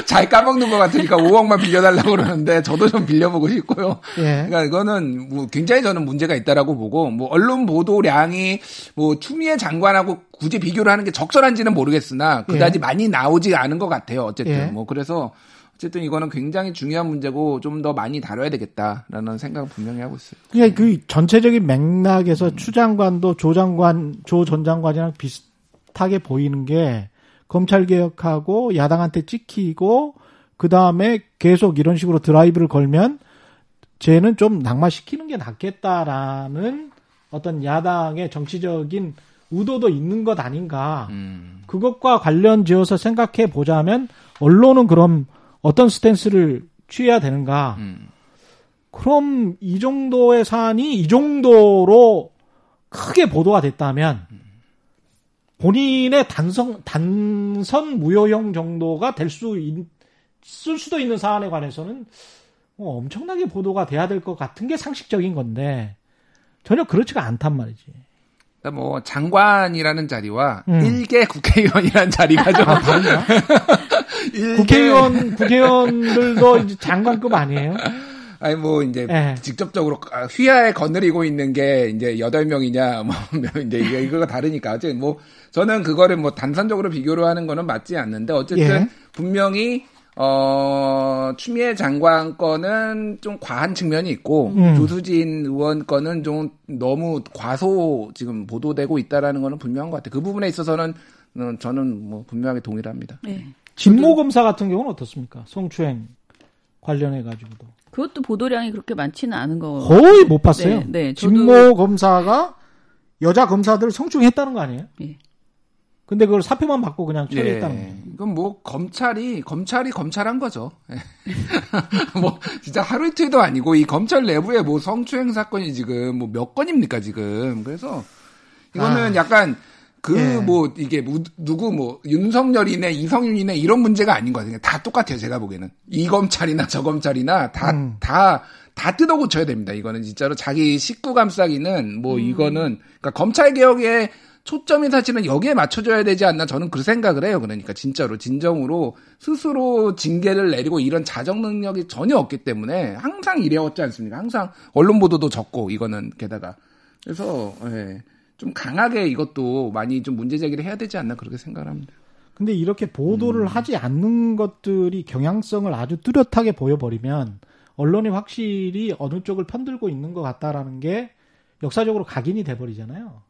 잘 까먹는 것 같으니까 오억만 빌려달라고 그러는데 저도 좀 빌려보고 싶고요. 예. 그러니까 이거는 뭐 굉장히 저는 문제가 있다라고 보고 뭐 언론 보도량이 뭐 추미애 장관하고 굳이 비교를 하는 게 적절한지는 모르겠으나 그다지 예. 많이 나오지 않은 것 같아요. 어쨌든 예. 뭐 그래서 어쨌든 이거는 굉장히 중요한 문제고 좀 더 많이 다뤄야 되겠다라는 생각을 분명히 하고 있어요. 그냥 그 전체적인 맥락에서 음. 추 장관도 조 장관, 조 전 장관이랑 비슷하게 보이는 게 검찰 개혁하고 야당한테 찍히고 그 다음에 계속 이런 식으로 드라이브를 걸면 쟤는 좀 낙마시키는 게 낫겠다라는 어떤 야당의 정치적인 의도도 있는 것 아닌가. 음. 그것과 관련 지어서 생각해 보자면 언론은 그럼 어떤 스탠스를 취해야 되는가. 음. 그럼 이 정도의 사안이 이 정도로 크게 보도가 됐다면 본인의 단성, 단선 무효형 정도가 될 수, 쓸 수도 있는 사안에 관해서는 뭐 엄청나게 보도가 돼야 될 것 같은 게 상식적인 건데 전혀 그렇지가 않단 말이지. 뭐 장관이라는 자리와 음. 일개 국회의원이라는 자리가 좀 아, 일개... 국회의원 국회의원들도 이제 장관급 아니에요? 아니 뭐 이제 네. 직접적으로 휘하에 거느리고 있는 게 이제 여덟 명이냐 뭐 이제 이거가 다르니까 어쨌든 뭐 저는 그거를 뭐 단선적으로 비교를 하는 거는 맞지 않는데 어쨌든 예. 분명히 어, 추미애 장관 건은 좀 과한 측면이 있고, 음. 조수진 의원 건은 좀 너무 과소 지금 보도되고 있다라는 거는 분명한 것 같아요. 그 부분에 있어서는 저는 뭐 분명하게 동의를 합니다. 네. 진모 검사 같은 경우는 어떻습니까? 성추행 관련해가지고도. 그것도 보도량이 그렇게 많지는 않은 거. 거의 못 봤어요. 네, 네, 저도... 진모 검사가 여자 검사들을 성추행했다는 거 아니에요? 네. 근데 그걸 사표만 받고 그냥 처리했다는 거예요. 네. 이건 뭐 검찰이 검찰이 검찰한 거죠. 뭐 진짜 하루 이틀도 아니고 이 검찰 내부에 뭐 성추행 사건이 지금 뭐 몇 건입니까 지금. 그래서 이거는 아. 약간 그 뭐 예. 이게 뭐 누구 뭐 윤석열이네 이성윤이네 이런 문제가 아닌 거 같아요. 다 똑같아요 제가 보기에는. 이 검찰이나 저 검찰이나 다 다 다 음. 뜯어 고쳐야 됩니다. 이거는 진짜로 자기 식구 감싸기는 뭐 음. 이거는 그러니까 검찰 개혁에 초점이 사실은 여기에 맞춰줘야 되지 않나 저는 그 생각을 해요. 그러니까 진짜로 진정으로 스스로 징계를 내리고 이런 자정 능력이 전혀 없기 때문에 항상 이래왔지 않습니까? 항상 언론 보도도 적고 이거는 게다가 그래서 예, 좀 강하게 이것도 많이 좀 문제 제기를 해야 되지 않나 그렇게 생각을 합니다. 근데 이렇게 보도를 음. 하지 않는 것들이 경향성을 아주 뚜렷하게 보여버리면 언론이 확실히 어느 쪽을 편들고 있는 것 같다라는 게 역사적으로 각인이 돼버리잖아요.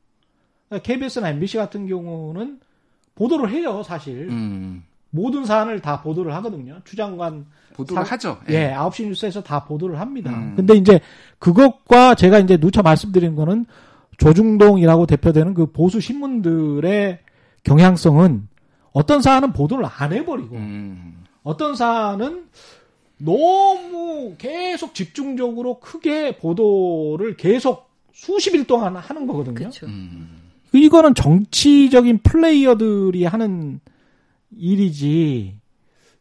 케이비에스나 엠비씨 같은 경우는 보도를 해요, 사실. 음. 모든 사안을 다 보도를 하거든요. 추장관. 보도를 사... 하죠. 예. 예, 아홉 시 뉴스에서 다 보도를 합니다. 음. 근데 이제 그것과 제가 이제 누차 말씀드린 거는 조중동이라고 대표되는 그 보수 신문들의 경향성은 어떤 사안은 보도를 안 해버리고 음. 어떤 사안은 너무 계속 집중적으로 크게 보도를 계속 수십 일 동안 하는 거거든요. 그렇죠. 음. 이거는 정치적인 플레이어들이 하는 일이지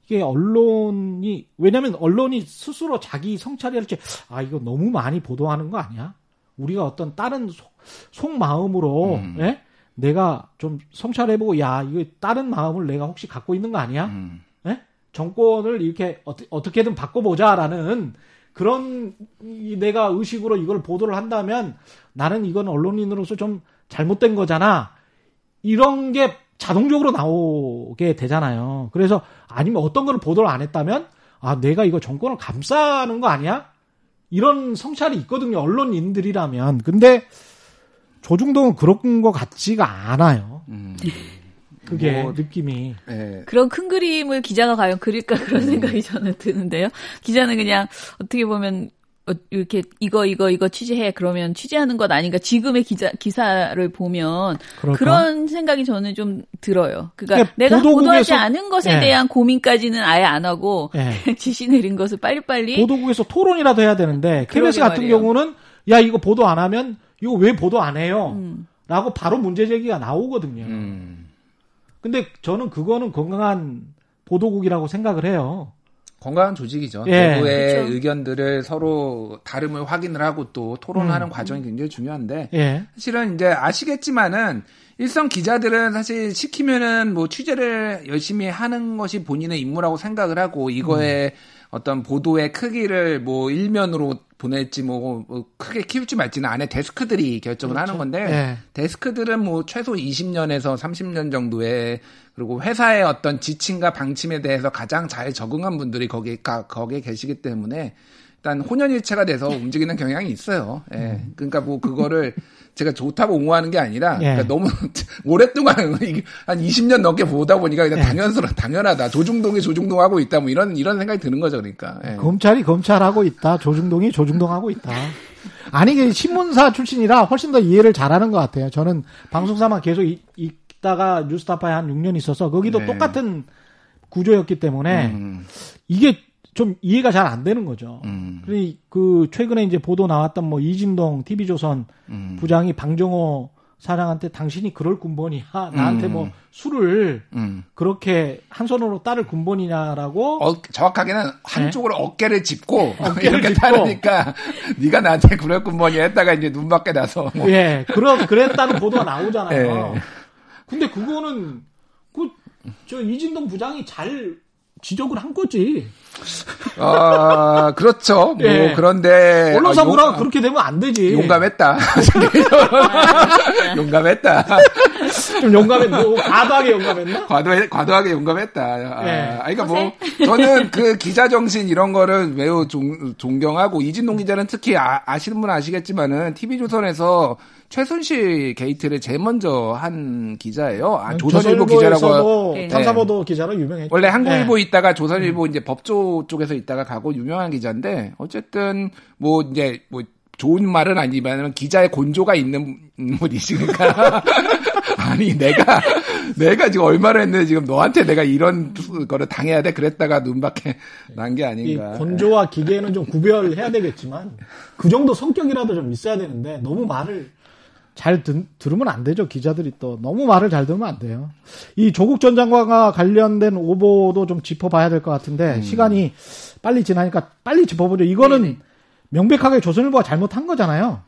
이게 언론이 왜냐하면 언론이 스스로 자기 성찰이 할지 아 이거 너무 많이 보도하는 거 아니야? 우리가 어떤 다른 속, 속마음으로 음. 예? 내가 좀 성찰해보고, 야, 이거 다른 마음을 내가 혹시 갖고 있는 거 아니야? 음. 예? 정권을 이렇게 어, 어떻게든 바꿔보자라는 그런 내가 의식으로 이걸 보도를 한다면 나는 이건 언론인으로서 좀 잘못된 거잖아. 이런 게 자동적으로 나오게 되잖아요. 그래서 아니면 어떤 걸 보도를 안 했다면 아, 내가 이거 정권을 감싸는 거 아니야? 이런 성찰이 있거든요, 언론인들이라면. 근데 조중동은 그런 거 같지가 않아요. 음, 그게 뭐, 느낌이. 예. 그런 큰 그림을 기자가 과연 그릴까 그런 음. 생각이 저는 드는데요. 기자는 그냥 어떻게 보면 이렇게 이거 이거 이거 취재해 그러면 취재하는 것 아닌가. 지금의 기자 기사를 보면 그럴까? 그런 생각이 저는 좀 들어요. 그러니까 예, 내가 보도국에서, 보도하지 않은 것에 예. 대한 고민까지는 아예 안 하고 예. 지시 내린 것을 빨리빨리. 보도국에서 토론이라도 해야 되는데 케이비에스 같은 말이에요. 경우는 야 이거 보도 안 하면 이거 왜 보도 안 해요? 음. 라고 바로 문제 제기가 나오거든요. 음. 근데 저는 그거는 건강한 보도국이라고 생각을 해요. 건강한 조직이죠. 예. 내부의 그렇죠. 의견들을 서로 다름을 확인을 하고 또 토론하는 음. 과정이 굉장히 중요한데 예. 사실은 이제 아시겠지만은 일선 기자들은 사실 시키면은 뭐 취재를 열심히 하는 것이 본인의 임무라고 생각을 하고 이거에 음. 어떤 보도의 크기를 뭐 일면으로 보낼지 뭐 크게 키울지 말지는 안에 데스크들이 결정을 그렇죠. 하는 건데 네. 데스크들은 뭐 최소 이십 년에서 삼십 년 정도의 그리고 회사의 어떤 지침과 방침에 대해서 가장 잘 적응한 분들이 거기에, 거기에 계시기 때문에 일단 혼연일체가 돼서 움직이는 경향이 있어요. 예. 음. 그러니까 뭐 그거를 제가 좋다고 옹호하는 게 아니라 예. 그러니까 너무 오랫동안 한 이십 년 넘게 보다 보니까 그냥 예. 당연스러 당연하다. 조중동이 조중동하고 있다. 뭐 이런 이런 생각이 드는 거죠, 그러니까. 예. 검찰이 검찰하고 있다. 조중동이 조중동하고 있다. 아니 신문사 출신이라 훨씬 더 이해를 잘하는 것 같아요. 저는 방송사만 계속 이, 있다가 뉴스타파에 한 육 년 있어서 거기도 네. 똑같은 구조였기 때문에 음. 이게 좀 이해가 잘 안 되는 거죠. 음. 그래, 그, 최근에 이제 보도 나왔던 뭐 이진동 티비조선 음. 부장이 방정호 사장한테 당신이 그럴 군번이야. 나한테 음. 뭐 술을 음. 그렇게 한 손으로 따를 군번이냐라고. 어, 정확하게는 한쪽으로 네? 어깨를 짚고 어깨를 이렇게 짚고. 따르니까 네가 나한테 그럴 군번이야 했다가 이제 눈 밖에 나서. 뭐. 예, 그러, 그랬다는 보도가 나오잖아요. 예. 근데 그거는 그, 저 이진동 부장이 잘 지적을 한 거지. 아, 그렇죠. 뭐, 예. 그런데. 언론사고랑 아, 그렇게 되면 안 되지. 용감했다. 용감했다. 좀 용감했고, 과도하게 용감했나? 과도해, 과도하게 용감했다. 아, 예. 아, 그러니까 뭐, 저는 그 기자 정신 이런 거를 매우 존, 존경하고, 이진동 기자는 특히 아, 아시는 분은 아시겠지만은, 티비조선에서 최순실 게이트를 제일 먼저 한 기자예요. 아, 조선일보 기자라고. 네. 탐사보도 기자로 유명했죠. 원래 한국일보 네. 있다가 조선일보 음. 이제 법조 쪽에서 있다가 가고 유명한 기자인데, 어쨌든, 뭐, 이제, 뭐, 좋은 말은 아니지만 기자의 곤조가 있는 분이시니까. 아니, 내가, 내가 지금 얼마를 했는데 지금 너한테 내가 이런 거를 당해야 돼? 그랬다가 눈밖에 난 게 아닌가. 이 곤조와 기계는 좀 구별해야 되겠지만, 그 정도 성격이라도 좀 있어야 되는데, 너무 말을 잘 들, 들으면 안 되죠. 기자들이 또 너무 말을 잘 들으면 안 돼요. 이 조국 전 장관과 관련된 오보도 좀 짚어봐야 될 것 같은데 음. 시간이 빨리 지나니까 빨리 짚어보죠. 이거는 네네. 명백하게 조선일보가 잘못한 거잖아요.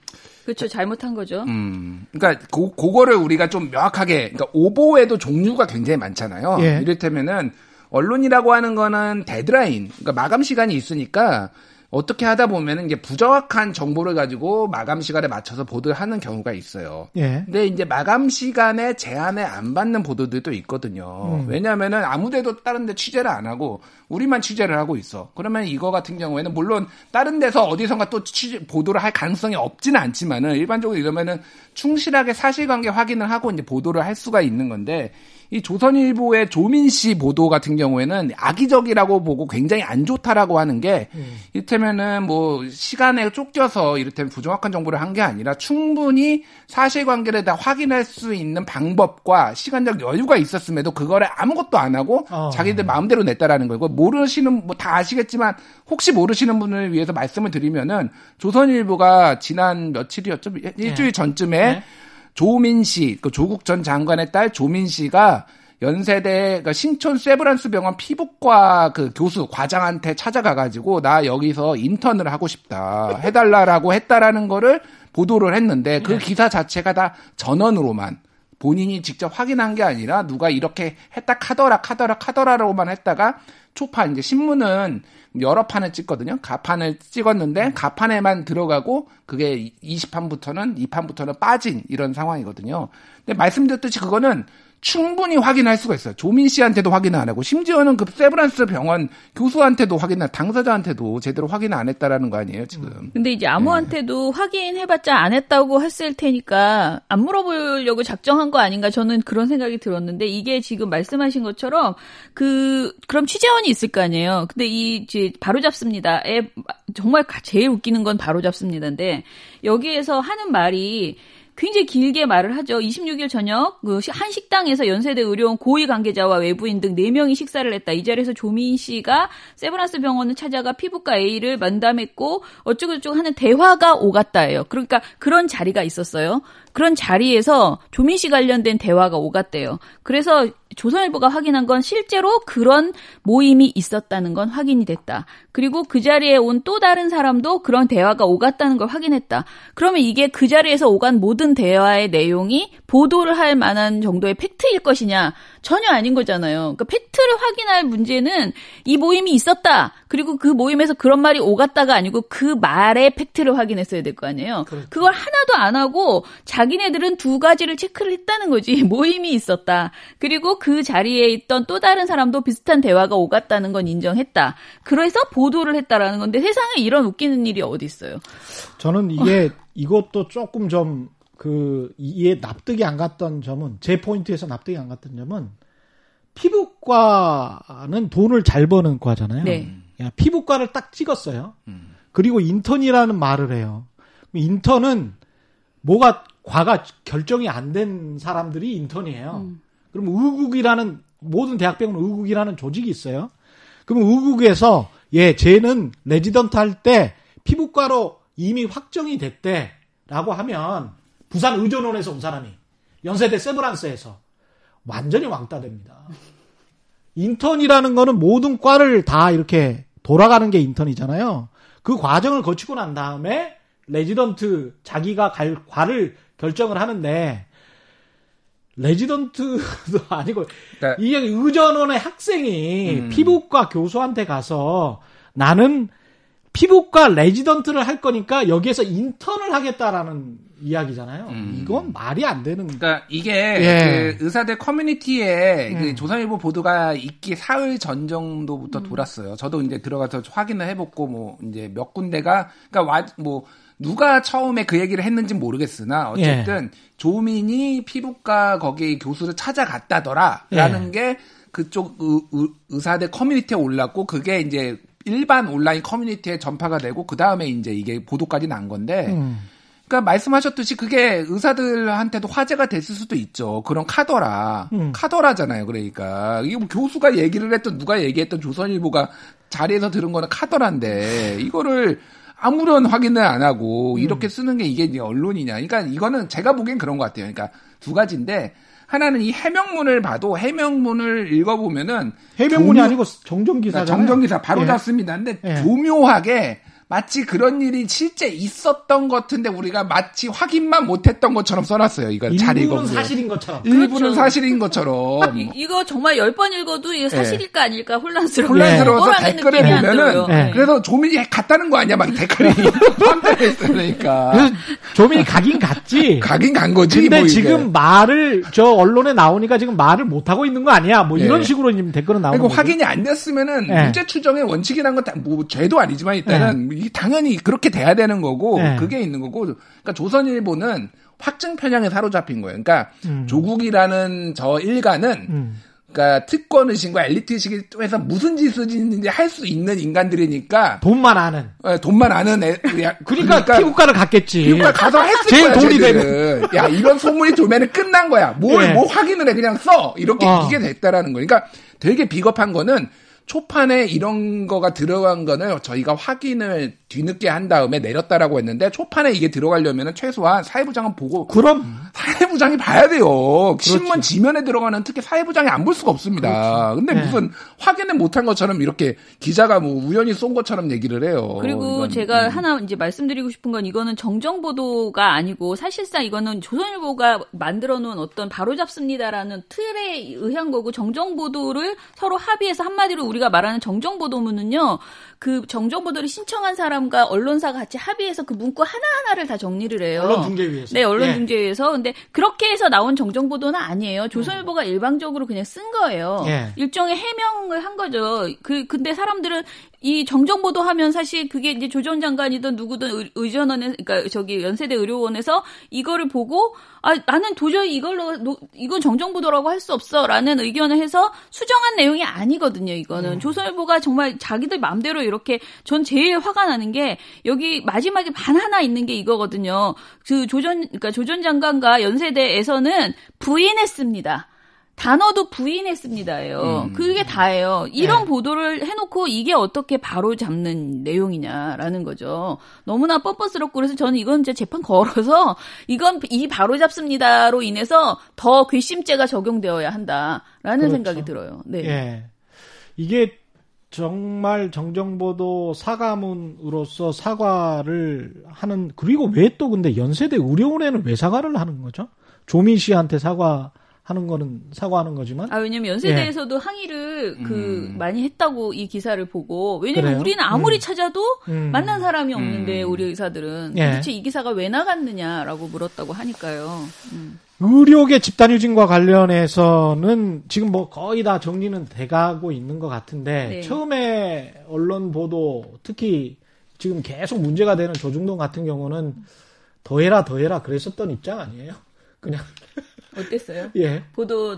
그렇죠. 잘못한 거죠. 음, 그러니까 고, 그거를 우리가 좀 명확하게 그러니까 오보에도 종류가 굉장히 많잖아요. 예. 이를테면은 언론이라고 하는 거는 데드라인, 그러니까 마감 시간이 있으니까. 어떻게 하다 보면은 이제 부정확한 정보를 가지고 마감 시간에 맞춰서 보도를 하는 경우가 있어요. 예. 근데 이제 마감 시간에 제한에 안 받는 보도들도 있거든요. 음. 왜냐면은 아무데도 다른 데 취재를 안 하고 우리만 취재를 하고 있어. 그러면 이거 같은 경우에는 물론 다른 데서 어디선가 또 취재, 보도를 할 가능성이 없지는 않지만은 일반적으로 이러면은 충실하게 사실관계 확인을 하고 이제 보도를 할 수가 있는 건데 이 조선일보의 조민 씨 보도 같은 경우에는 악의적이라고 보고 굉장히 안 좋다라고 하는 게 음. 이를테면은 뭐 시간에 쫓겨서 이를테면 부정확한 정보를 한 게 아니라 충분히 사실관계를 다 확인할 수 있는 방법과 시간적 여유가 있었음에도 그거를 아무것도 안 하고 어. 자기들 마음대로 냈다라는 거고 모르시는 뭐 다 아시겠지만 혹시 모르시는 분을 위해서 말씀을 드리면은 조선일보가 지난 며칠이었죠? 일주일 네. 전쯤에 네. 조민 씨, 그 조국 전 장관의 딸 조민 씨가 연세대, 그러니까 신촌 세브란스 병원 피부과 그 교수, 과장한테 찾아가가지고 나 여기서 인턴을 하고 싶다. 해달라라고 했다라는 거를 보도를 했는데 그 기사 자체가 다 전원으로만 본인이 직접 확인한 게 아니라 누가 이렇게 했다 카더라 카더라 카더라로만 했다가 초판 이제 신문은 여러 판을 찍거든요. 가판을 찍었는데 가판에만 들어가고 그게 이십 판부터는 이 판부터는 빠진 이런 상황이거든요. 근데 말씀드렸듯이 그거는 충분히 확인할 수가 있어요. 조민 씨한테도 확인을 안 하고 심지어는 그 세브란스 병원 교수한테도 확인을 당사자한테도 제대로 확인을 안 했다라는 거 아니에요 지금. 음. 근데 이제 아무한테도 네. 확인해봤자 안 했다고 했을 테니까 안 물어보려고 작정한 거 아닌가 저는 그런 생각이 들었는데 이게 지금 말씀하신 것처럼 그 그럼 취재원이 있을 거 아니에요. 근데 이 이제 바로 잡습니다. 에, 정말 제일 웃기는 건 바로 잡습니다인데 여기에서 하는 말이. 굉장히 길게 말을 하죠. 이십육 일 저녁 한 식당에서 연세대 의료원 고위 관계자와 외부인 등 네 명이 식사를 했다. 이 자리에서 조민 씨가 세브란스 병원을 찾아가 피부과 A를 만담했고 어쩌고저쩌고 하는 대화가 오갔다예요. 그러니까 그런 자리가 있었어요. 그런 자리에서 조민 씨 관련된 대화가 오갔대요. 그래서 조선일보가 확인한 건 실제로 그런 모임이 있었다는 건 확인이 됐다. 그리고 그 자리에 온 또 다른 사람도 그런 대화가 오갔다는 걸 확인했다. 그러면 이게 그 자리에서 오간 모든 대화의 내용이 보도를 할 만한 정도의 팩트일 것이냐? 전혀 아닌 거잖아요. 그러니까 팩트를 확인할 문제는 이 모임이 있었다. 그리고 그 모임에서 그런 말이 오갔다가 아니고 그 말의 팩트를 확인했어야 될 거 아니에요. 그렇죠. 그걸 하나도 안 하고 자기네들은 두 가지를 체크를 했다는 거지. 모임이 있었다. 그리고 그 자리에 있던 또 다른 사람도 비슷한 대화가 오갔다는 건 인정했다. 그래서 보도를 했다라는 건데 세상에 이런 웃기는 일이 어디 있어요. 저는 이게 이것도 조금 좀 그 이에 납득이 안 갔던 점은 제 포인트에서 납득이 안 갔던 점은 피부과는 돈을 잘 버는 과잖아요. 네. 야, 피부과를 딱 찍었어요. 음. 그리고 인턴이라는 말을 해요. 인턴은 뭐가 과가 결정이 안 된 사람들이 인턴이에요. 음. 그럼 의국이라는 모든 대학병원 의국이라는 조직이 있어요. 그럼 의국에서 예, 쟤는 레지던트 할 때 피부과로 이미 확정이 됐대라고 하면 부산 의존원에서 온 사람이 연세대 세브란스에서 완전히 왕따됩니다. 인턴이라는 거는 모든 과를 다 이렇게 돌아가는 게 인턴이잖아요. 그 과정을 거치고 난 다음에 레지던트 자기가 갈 과를 결정을 하는데 레지던트도 아니고 그러니까, 이 의존원의 학생이 음. 피부과 교수한테 가서 나는 피부과 레지던트를 할 거니까 여기에서 인턴을 하겠다라는 이야기잖아요. 음. 이건 말이 안 되는. 그러니까 이게 예. 그 의사들 커뮤니티에 음. 그 조선일보 보도가 있기 사흘 전 정도부터 음. 돌았어요. 저도 이제 들어가서 확인을 해봤고 뭐 이제 몇 군데가 그러니까 와, 뭐 누가 처음에 그 얘기를 했는지 모르겠으나 어쨌든 예. 조민이 피부과 거기 교수를 찾아갔다더라라는 예. 게 그쪽 의, 의, 의사들 커뮤니티에 올랐고 그게 이제 일반 온라인 커뮤니티에 전파가 되고 그 다음에 이제 이게 보도까지 난 건데. 음. 그러니까 말씀하셨듯이 그게 의사들한테도 화제가 됐을 수도 있죠. 그런 카더라, 음. 카더라잖아요. 그러니까 이거 뭐 교수가 얘기를 했던 누가 얘기했던 조선일보가 자리에서 들은 거는 카더라인데 이거를 아무런 확인을 안 하고 이렇게 쓰는 게 이게 이제 언론이냐. 그러니까 이거는 제가 보기엔 그런 것 같아요. 그러니까 두 가지인데. 하나는 이 해명문을 봐도 해명문을 읽어보면은 해명문이 조묘... 아니고 정정기사 정정기사 바로 예. 잡습니다. 근데 예. 교묘하게 마치 그런 일이 실제 있었던 것 같은데 우리가 마치 확인만 못했던 것처럼 써놨어요. 이걸 잘 읽어보면 일부는 사실인 것처럼 일부는 그렇죠. 사실인 것처럼 이, 이거 정말 열 번 읽어도 이거 사실일까 아닐까 혼란스러워. 혼란스러워서 예. 댓글을 보면은 예. 그래서 조민이 갔다는 거 아니야 막 댓글이 판단했으니까 조민이 가긴 갔지 가긴 간 거지. 근데 뭐 지금 이게. 말을 저 언론에 나오니까 지금 말을 못 하고 있는 거 아니야 뭐 이런 예. 식으로 지금 댓글은 나오는 거고 확인이 안 됐으면은 예. 무죄 추정의 원칙이란 건 뭐 죄도 아니지만 일단은 예. 당연히 그렇게 돼야 되는 거고 네. 그게 있는 거고 그러니까 조선일보는 확증 편향에 사로잡힌 거예요. 그러니까 음. 조국이라는 저 일가는 음. 그러니까 특권 의식과 엘리트 의식을 통해서 무슨 짓을 짓는지 할 수 있는 인간들이니까 돈만 아는 네, 돈만 아는 애, 그러니까, 그러니까 피부과를 갔겠지. 피부과 가서 했을 제일 거야. 돈이 되면 야 이런 소문이 돌면은 끝난 거야. 뭘 네. 뭐 확인을 해 그냥 써 이렇게 어. 이게 됐다라는 거예요. 그러니까 되게 비겁한 거는. 초판에 이런 거가 들어간 거는 저희가 확인을 뒤늦게 한 다음에 내렸다라고 했는데 초판에 이게 들어가려면 최소한 사회부장은 보고 그럼 사회부장이 봐야 돼요. 그렇죠. 신문 지면에 들어가는 특히 사회부장이 안 볼 수가 없습니다. 그런데 그렇죠. 무슨 네. 확인을 못한 것처럼 이렇게 기자가 뭐 우연히 쏜 것처럼 얘기를 해요. 그리고 이건, 제가 음. 하나 이제 말씀드리고 싶은 건 이거는 정정보도가 아니고 사실상 이거는 조선일보가 만들어놓은 어떤 바로잡습니다라는 틀에 의한 거고 정정보도를 서로 합의해서 한마디로 우리가 말하는 정정보도문은요. 그 정정보도를 신청한 사람과 언론사가 같이 합의해서 그 문구 하나하나를 다 정리를 해요. 언론 중재위에서. 네, 언론 예. 중재위에서. 근데 그렇게 해서 나온 정정보도는 아니에요. 조선일보가 음. 일방적으로 그냥 쓴 거예요. 예. 일종의 해명을 한 거죠. 그 근데 사람들은 이 정정보도 하면 사실 그게 이제 조 전 장관이든 누구든 의전원에 그러니까 저기 연세대 의료원에서 이거를 보고 아 나는 도저히 이걸로 노, 이건 정정보도라고 할 수 없어라는 의견을 해서 수정한 내용이 아니거든요. 이거는 음. 조선일보가 정말 자기들 마음대로 이렇게 전 제일 화가 나는 게 여기 마지막에 반 하나 있는 게 이거거든요. 그 조전 그러니까 조 전 장관과 연세대에서는 부인했습니다. 단어도 부인했습니다예요. 음. 그게 다예요. 이런 네. 보도를 해놓고 이게 어떻게 바로 잡는 내용이냐라는 거죠. 너무나 뻔뻔스럽고 그래서 저는 이건 이제 재판 걸어서 이건 이 바로 잡습니다로 인해서 더 괘씸죄가 적용되어야 한다라는 그렇죠. 생각이 들어요. 네. 예. 이게 정말 정정보도 사과문으로서 사과를 하는 그리고 왜 또 근데 연세대 의료원에는 왜 사과를 하는 거죠? 조민 씨한테 사과 하는 거는 사과하는 거지만. 아, 왜냐면 연세대에서도 예. 항의를 그 음. 많이 했다고 이 기사를 보고. 왜냐면 그래요? 우리는 아무리 음. 찾아도 음. 만난 사람이 없는데 음. 우리 의사들은 예. 도대체 이 기사가 왜 나갔느냐라고 물었다고 하니까요. 음. 의료계 집단유진과 관련해서는 지금 뭐 거의 다 정리는 돼가고 있는 것 같은데 네. 처음에 언론 보도 특히 지금 계속 문제가 되는 조중동 같은 경우는 더해라 더해라 그랬었던 입장 아니에요? 그냥. 어땠어요? 예. 보도,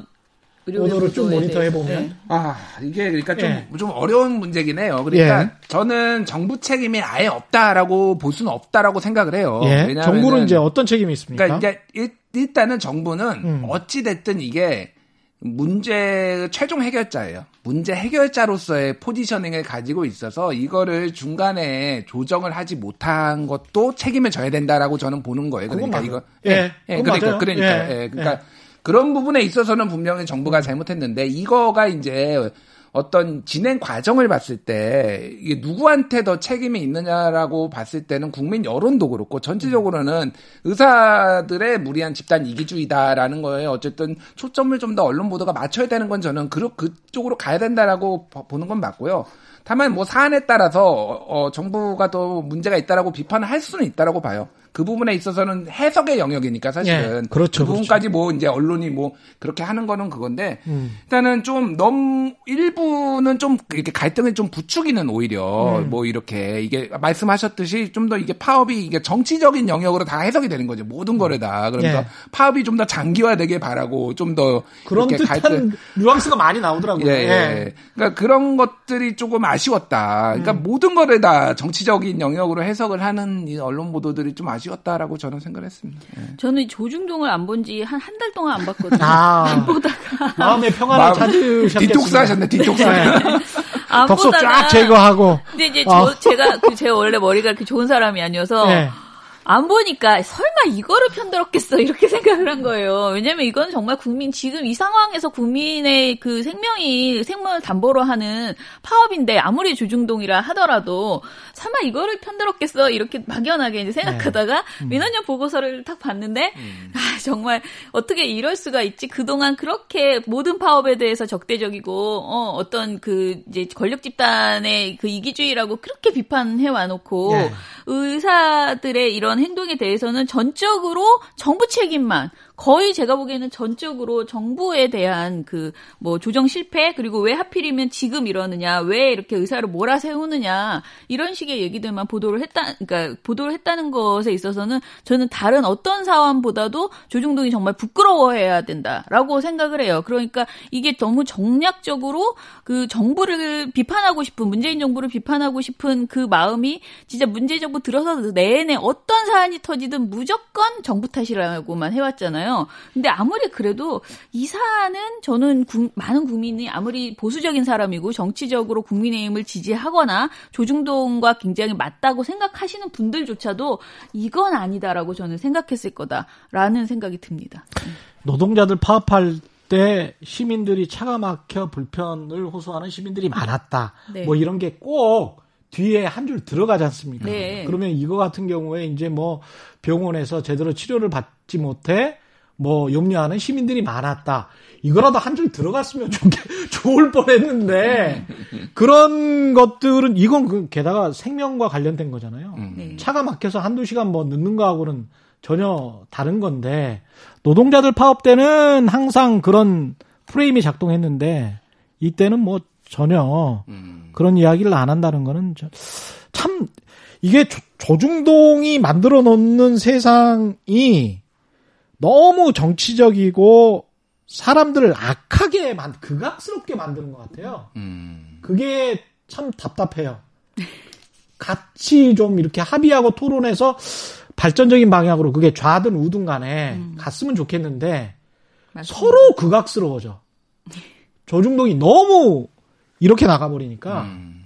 보도를 좀 모니터해 보면. 네. 아, 이게 그러니까 좀, 예. 좀 어려운 문제긴 해요. 그러니까 예. 저는 정부 책임이 아예 없다라고 볼 수는 없다라고 생각을 해요. 예. 정부는 이제 어떤 책임이 있습니까? 그러니까 일, 일단은 정부는 음. 어찌됐든 이게 문제 최종 해결자예요. 문제 해결자로서의 포지셔닝을 가지고 있어서 이거를 중간에 조정을 하지 못한 것도 책임을 져야 된다라고 저는 보는 거예요. 그러니까 이거 예, 예, 예 그러니까 그러니까 예, 예, 그러니까 예. 그런 부분에 있어서는 분명히 정부가 잘못했는데 이거가 이제 어떤 진행 과정을 봤을 때 이게 누구한테 더 책임이 있느냐라고 봤을 때는 국민 여론도 그렇고 전체적으로는 의사들의 무리한 집단 이기주의다라는 거에 어쨌든 초점을 좀 더 언론 보도가 맞춰야 되는 건 저는 그, 그쪽으로 가야 된다라고 보는 건 맞고요. 다만 뭐 사안에 따라서 어, 어, 정부가 더 문제가 있다라고 비판을 할 수는 있다라고 봐요. 그 부분에 있어서는 해석의 영역이니까 사실은 예, 그렇죠, 그 부분까지 그렇죠. 뭐 이제 언론이 뭐 그렇게 하는 거는 그건데 음. 일단은 좀 너무 일부는 좀 이렇게 갈등을 좀 부추기는 오히려 음. 뭐 이렇게 이게 말씀하셨듯이 좀 더 이게 파업이 이게 정치적인 영역으로 다 해석이 되는 거죠. 모든 거를 다 그러니까 예. 파업이 좀 더 장기화되길 바라고 좀 더 그런 듯한 갈등 뉘앙스가 많이 나오더라고요. 예, 예. 예. 그러니까 그런 것들이 조금 아쉬웠다. 그러니까 음. 모든 거를 다 정치적인 영역으로 해석을 하는 이 언론 보도들이 좀 아쉬웠다. 었다라고 저는 생각을 했습니다. 예. 저는 조중동을 안 본 지 한 한 달 동안 안 봤거든요. 아, 안 보다가 마음의 평안을 찾으셨겠습니다. 디톡스 하셨네. 디톡스. 덕소 쫙 제거하고. 근데 이제 어. 저, 제가 그 제 원래 머리가 그렇게 좋은 사람이 아니어서 네. 안 보니까 설마 이거를 편들었겠어 이렇게 생각을 한 거예요. 왜냐면 이건 정말 국민 지금 이 상황에서 국민의 그 생명이 생명을 담보로 하는 파업인데 아무리 조중동이라 하더라도 설마 이거를 편들었겠어 이렇게 막연하게 이제 생각하다가 네. 음. 민원연 보고서를 딱 봤는데 음. 아, 정말 어떻게 이럴 수가 있지? 그동안 그렇게 모든 파업에 대해서 적대적이고 어, 어떤 그 이제 권력 집단의 그 이기주의라고 그렇게 비판해 와놓고 네. 의사들의 이런 행동에 대해서는 전적으로 정부 책임만 거의 제가 보기에는 전적으로 정부에 대한 그 뭐 조정 실패 그리고 왜 하필이면 지금 이러느냐 왜 이렇게 의사를 몰아세우느냐 이런 식의 얘기들만 보도를 했다 그러니까 보도를 했다는 것에 있어서는 저는 다른 어떤 사안보다도 조중동이 정말 부끄러워해야 된다라고 생각을 해요. 그러니까 이게 너무 정략적으로 그 정부를 비판하고 싶은 문재인 정부를 비판하고 싶은 그 마음이 진짜 문재인 정부 들어서 내내 어떤 사안이 터지든 무조건 정부 탓이라고만 해왔잖아요. 있잖아요. 근데 아무리 그래도 이 사안은 저는 구, 많은 국민이 아무리 보수적인 사람이고 정치적으로 국민의힘을 지지하거나 조중동과 굉장히 맞다고 생각하시는 분들조차도 이건 아니다라고 저는 생각했을 거다라는 생각이 듭니다. 노동자들 파업할 때 시민들이 차가 막혀 불편을 호소하는 시민들이 많았다. 네. 뭐 이런 게 꼭 뒤에 한 줄 들어가지 않습니까? 네. 그러면 이거 같은 경우에 이제 뭐 병원에서 제대로 치료를 받지 못해 뭐 염려하는 시민들이 많았다. 이거라도 한 줄 들어갔으면 좋, 좋을 뻔했는데 그런 것들은 이건 게다가 생명과 관련된 거잖아요. 네. 차가 막혀서 한두 시간 뭐 늦는 거하고는 전혀 다른 건데 노동자들 파업 때는 항상 그런 프레임이 작동했는데 이때는 뭐 전혀 음. 그런 이야기를 안 한다는 거는 참 이게 조, 조중동이 만들어 놓는 세상이 너무 정치적이고 사람들을 악하게 만, 극악스럽게 만드는 것 같아요. 음. 그게 참 답답해요. 같이 좀 이렇게 합의하고 토론해서 발전적인 방향으로 그게 좌든 우든 간에 음. 갔으면 좋겠는데 맞습니다. 서로 극악스러워져. 조중동이 너무 이렇게 나가버리니까 음.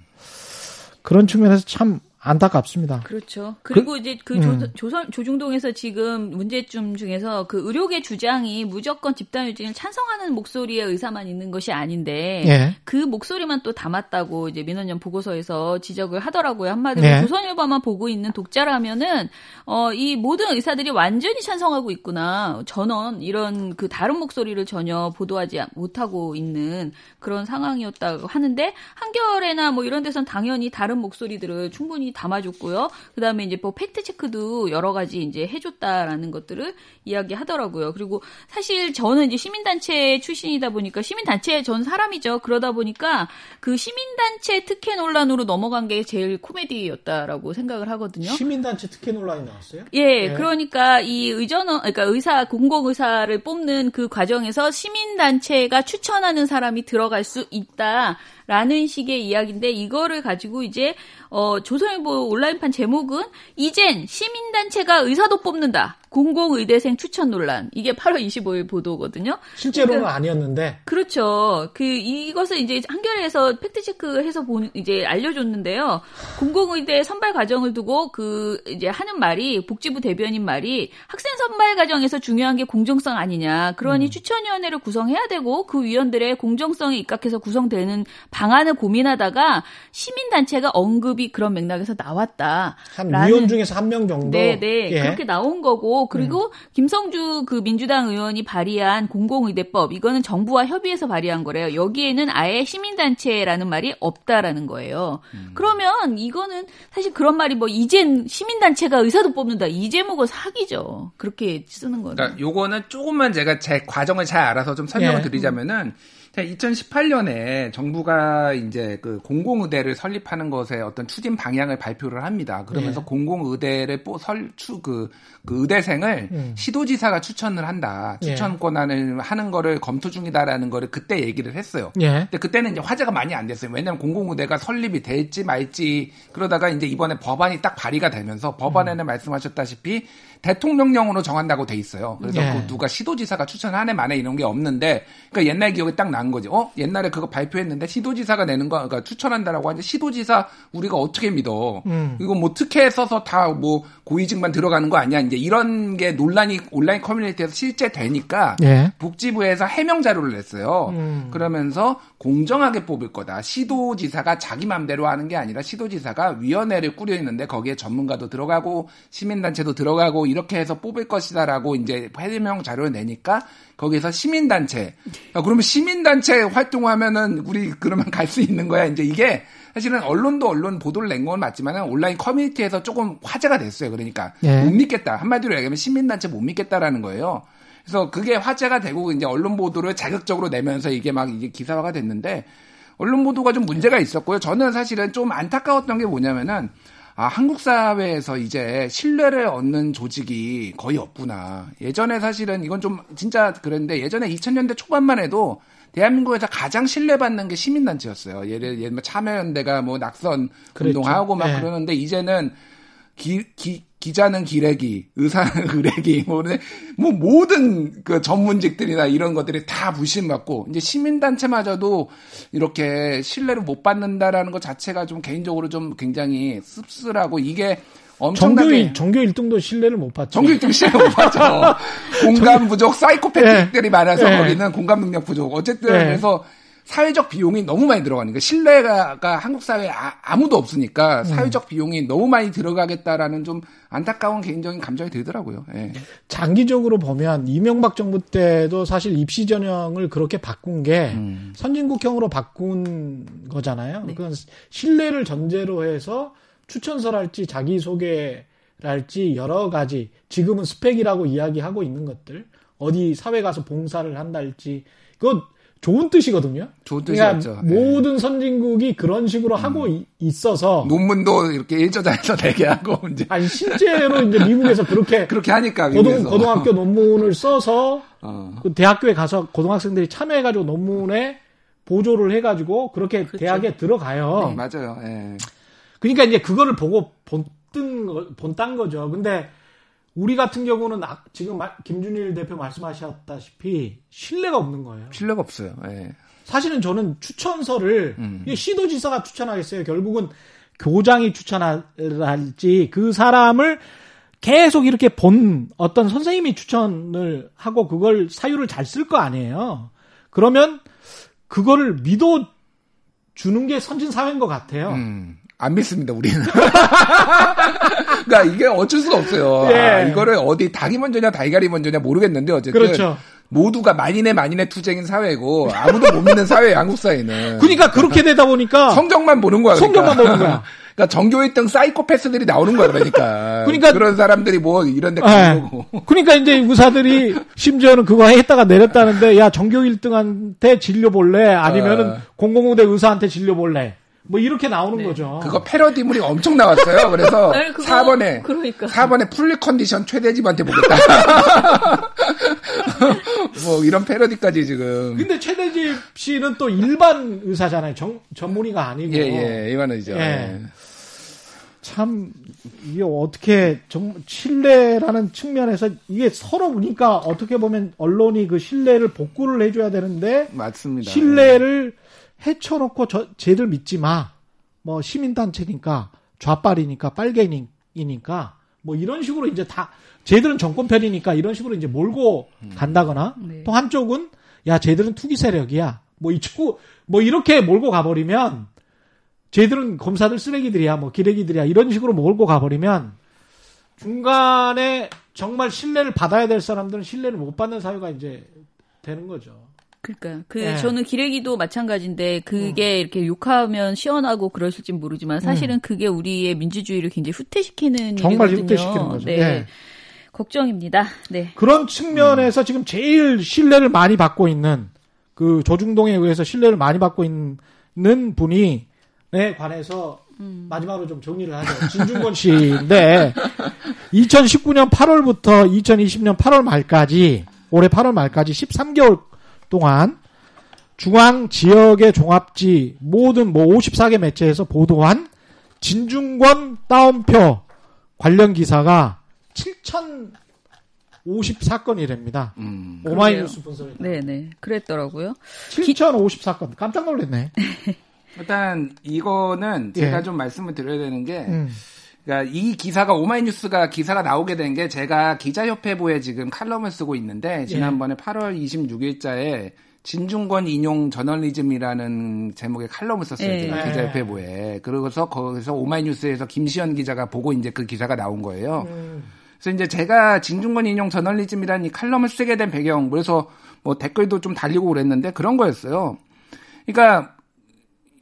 그런 측면에서 참 안타깝습니다. 그렇죠. 그리고 그, 이제 그 조, 음. 조선, 조중동에서 지금 문제점 중에서 그 의료계 주장이 무조건 집단휴직을 찬성하는 목소리에 의사만 있는 것이 아닌데 예. 그 목소리만 또 담았다고 이제 민원연 보고서에서 지적을 하더라고요. 한마디로 예. 조선일보만 보고 있는 독자라면은 어, 이 모든 의사들이 완전히 찬성하고 있구나. 전원 이런 그 다른 목소리를 전혀 보도하지 못하고 있는 그런 상황이었다고 하는데 한겨레나 뭐 이런 데선 당연히 다른 목소리들을 충분히 담아줬고요. 그다음에 이제 뭐 팩트 체크도 여러 가지 이제 해줬다라는 것들을 이야기하더라고요. 그리고 사실 저는 이제 시민단체 출신이다 보니까 시민단체 전 사람이죠. 그러다 보니까 그 시민단체 특혜 논란으로 넘어간 게 제일 코미디였다라고 생각을 하거든요. 시민단체 특혜 논란이 나왔어요? 예, 네. 그러니까 이 의전, 그러니까 의사 공공 의사를 뽑는 그 과정에서 시민단체가 추천하는 사람이 들어갈 수 있다. 라는 식의 이야기인데 이거를 가지고 이제 어, 조선일보 온라인판 제목은 이젠 시민단체가 의사도 뽑는다. 공공의대생 추천 논란. 이게 팔월 이십오일 보도거든요. 실제로는 그러니까, 아니었는데. 그렇죠. 그 이것을 이제 한겨레에서 팩트체크해서 본 이제 알려줬는데요. 공공의대 선발 과정을 두고 그 이제 하는 말이 복지부 대변인 말이 학생 선발 과정에서 중요한 게 공정성 아니냐. 그러니 음. 추천위원회를 구성해야 되고 그 위원들의 공정성에 입각해서 구성되는 방안을 고민하다가 시민단체가 언급이 그런 맥락에서 나왔다. 한 위원 중에서 한 명 정도. 네네. 예. 그렇게 나온 거고 그리고 음. 김성주 그 민주당 의원이 발의한 공공의대법 이거는 정부와 협의해서 발의한 거래요. 여기에는 아예 시민단체라는 말이 없다라는 거예요. 음. 그러면 이거는 사실 그런 말이 뭐 이젠 시민단체가 의사도 뽑는다. 이 제목은 사기죠. 그렇게 쓰는 거는. 그러니까 요거는 조금만 제가 제 과정을 잘 알아서 좀 설명을 예. 드리자면은 이천십팔년에 정부가 이제 그 공공의대를 설립하는 것에 어떤 추진 방향을 발표를 합니다. 그러면서 네. 공공의대를 뽀, 설, 추, 그, 그 의대생을 음. 시도지사가 추천을 한다. 추천 권한을 네. 하는 거를 검토 중이다라는 거를 그때 얘기를 했어요. 네. 근데 그때는 이제 화제가 많이 안 됐어요. 왜냐면 공공의대가 설립이 될지 말지 그러다가 이제 이번에 법안이 딱 발의가 되면서 법안에는 음. 말씀하셨다시피 대통령령으로 정한다고 돼 있어요. 그래서 예. 그 누가 시도지사가 추천하네 만에 이런 게 없는데, 그러니까 옛날 기억이 딱 난 거지. 어? 옛날에 그거 발표했는데 시도지사가 내는 거, 그러니까 추천한다라고 하는데 시도지사 우리가 어떻게 믿어? 음. 이거 뭐 특혜 써서 다 뭐 고위직만 들어가는 거 아니야? 이제 이런 게 논란이 온라인 커뮤니티에서 실제 되니까 예. 복지부에서 해명 자료를 냈어요. 음. 그러면서 공정하게 뽑을 거다. 시도지사가 자기 맘대로 하는 게 아니라 시도지사가 위원회를 꾸려있는데 거기에 전문가도 들어가고 시민단체도 들어가고. 이렇게 해서 뽑을 것이다라고 이제 해명 자료를 내니까 거기서 시민단체. 아, 그러면 시민단체 활동하면은 우리 그러면 갈 수 있는 거야. 이제 이게 사실은 언론도 언론 보도를 낸 건 맞지만은 온라인 커뮤니티에서 조금 화제가 됐어요. 그러니까 네. 못 믿겠다. 한마디로 얘기하면 시민단체 못 믿겠다라는 거예요. 그래서 그게 화제가 되고 이제 언론 보도를 자극적으로 내면서 이게 막 이게 기사화가 됐는데 언론 보도가 좀 문제가 있었고요. 저는 사실은 좀 안타까웠던 게 뭐냐면은. 아, 한국 사회에서 이제 신뢰를 얻는 조직이 거의 없구나. 예전에 사실은 이건 좀 진짜 그랬는데 예전에 이천년대 초반만 해도 대한민국에서 가장 신뢰받는 게 시민단체였어요. 예를 예를 참여연대가 뭐 낙선 그랬죠. 운동하고 막 네. 그러는데 이제는 기, 기, 기자는 기레기, 의사는 의레기, 뭐, 뭐 모든 그 전문직들이나 이런 것들이 다 무심받고 이제 시민단체마저도 이렇게 신뢰를 못 받는다라는 것 자체가 좀 개인적으로 좀 굉장히 씁쓸하고 이게 엄청나게 정교 일 등도 신뢰를 못 받죠. 정교 일 등 신뢰를 못 받죠. 공감 부족, 사이코패틱들이 네. 많아서 네. 거기는 공감 능력 부족. 어쨌든 네. 그래서 사회적 비용이 너무 많이 들어가니까 신뢰가 한국 사회에 아, 아무도 없으니까 사회적 비용이 너무 많이 들어가겠다라는 좀 안타까운 개인적인 감정이 들더라고요. 예. 장기적으로 보면 이명박 정부 때도 사실 입시 전형을 그렇게 바꾼 게 음. 선진국형으로 바꾼 거잖아요. 네. 그건 신뢰를 전제로 해서 추천서랄지 자기소개랄지 여러 가지 지금은 스펙이라고 이야기하고 있는 것들 어디 사회 가서 봉사를 한달지 그건 좋은 뜻이거든요. 좋은 그러니까 뜻이었죠. 모든 네. 선진국이 그런 식으로 음. 하고 이, 있어서 논문도 이렇게 일저자에서 내게 하고 이제 아니 실제로 이제 미국에서 그렇게 그렇게 하니까 고등, 고등학교 논문을 써서 어. 그 대학교에 가서 고등학생들이 참여해가지고 논문에 보조를 해가지고 그렇게 그렇죠. 대학에 들어가요. 네, 맞아요. 네. 그러니까 이제 그거를 보고 본뜬 본딴 거죠. 근데 우리 같은 경우는 지금 김준일 대표 말씀하셨다시피 신뢰가 없는 거예요. 신뢰가 없어요. 예. 사실은 저는 추천서를 음. 시도지사가 추천하겠어요. 결국은 교장이 추천할지 그 사람을 계속 이렇게 본 어떤 선생님이 추천을 하고 그걸 사유를 잘 쓸 거 아니에요. 그러면 그거를 믿어주는 게 선진사회인 것 같아요. 음. 안 믿습니다, 우리는. 그러니까 이게 어쩔 수가 없어요. 예. 아, 이거를 어디 닭이 먼저냐 달걀이 먼저냐 모르겠는데 어쨌든 그렇죠. 모두가 만인의 만인의 투쟁인 사회고 아무도 못 믿는 사회예요, 한국 사회는. 그러니까 그렇게 되다 보니까 성적만 보는 거야. 그러니까. 성적만 보는 거야. 그러니까 정교 일 등 사이코패스들이 나오는 거야, 그러니까. 그러니까 그런 사람들이 뭐 이런 데 가는 거고. 그러니까 이제 의사들이 심지어는 그거 했다가 내렸다는데 야, 정교 일 등한테 질려 볼래? 아니면은 공공의대 의사한테 질려 볼래? 뭐 이렇게 나오는 네. 거죠. 그거 패러디물이 엄청 나왔어요. 그래서 네, 그거, 사 번에 그러니까. 사 번에 풀리 컨디션 최대집한테 보겠다. 뭐 이런 패러디까지 지금. 근데 최대집 씨는 또 일반 의사잖아요. 정, 전문의가 아니고. 예예, 일반 의죠. 예. 참 이게 어떻게 정, 신뢰라는 측면에서 이게 서로 보니까 어떻게 보면 언론이 그 신뢰를 복구를 해줘야 되는데. 맞습니다. 신뢰를 해쳐놓고 저, 쟤들 믿지 마. 뭐 시민단체니까 좌빨이니까 빨갱이니까 뭐 이런 식으로 이제 다 쟤들은 정권 편이니까 이런 식으로 이제 몰고 음. 간다거나 네. 또 한쪽은 야 쟤들은 투기 세력이야. 뭐 이 축구 뭐 이렇게 몰고 가버리면 쟤들은 검사들 쓰레기들이야. 뭐 기레기들이야. 이런 식으로 몰고 가버리면 중간에 정말 신뢰를 받아야 될 사람들은 신뢰를 못 받는 사회가 이제 되는 거죠. 그러니까 그 네. 저는 기레기도 마찬가지인데 그게 음. 이렇게 욕하면 시원하고 그러실진 모르지만 사실은 음. 그게 우리의 민주주의를 굉장히 후퇴시키는 정말 일이거든요. 후퇴시키는 거죠. 네. 네. 걱정입니다. 네. 그런 측면에서 음. 지금 제일 신뢰를 많이 받고 있는 그 조중동에 의해서 신뢰를 많이 받고 있는 분이 에 관해서 음. 마지막으로 좀 정리를 하죠. 진중권 씨인데 이천십구 년 팔월부터 이천이십 년 팔월 말까지 올해 팔월 말까지 십삼 개월 동안 중앙 지역의 종합지 모든 뭐 오십사 개 매체에서 보도한 진중권 따옴표 관련 기사가 칠천오십사 건이랍니다. 음, 오마이뉴스 분석에 네네 그랬더라고요. 칠천오십사 건 깜짝 놀랐네. 일단 이거는 제가 예. 좀 말씀을 드려야 되는 게 음. 그러니까 이 기사가 오마이뉴스가 기사가 나오게 된 게 제가 기자협회보에 지금 칼럼을 쓰고 있는데 지난번에 예. 팔월 이십육 일자에 진중권 인용 저널리즘이라는 제목의 칼럼을 썼어요. 예. 제가 기자협회보에. 그러고서 거기서 오마이뉴스에서 김시현 기자가 보고 이제 그 기사가 나온 거예요. 음. 그래서 이제 제가 진중권 인용 저널리즘이라는 이 칼럼을 쓰게 된 배경, 그래서 뭐 댓글도 좀 달리고 그랬는데 그런 거였어요. 그러니까,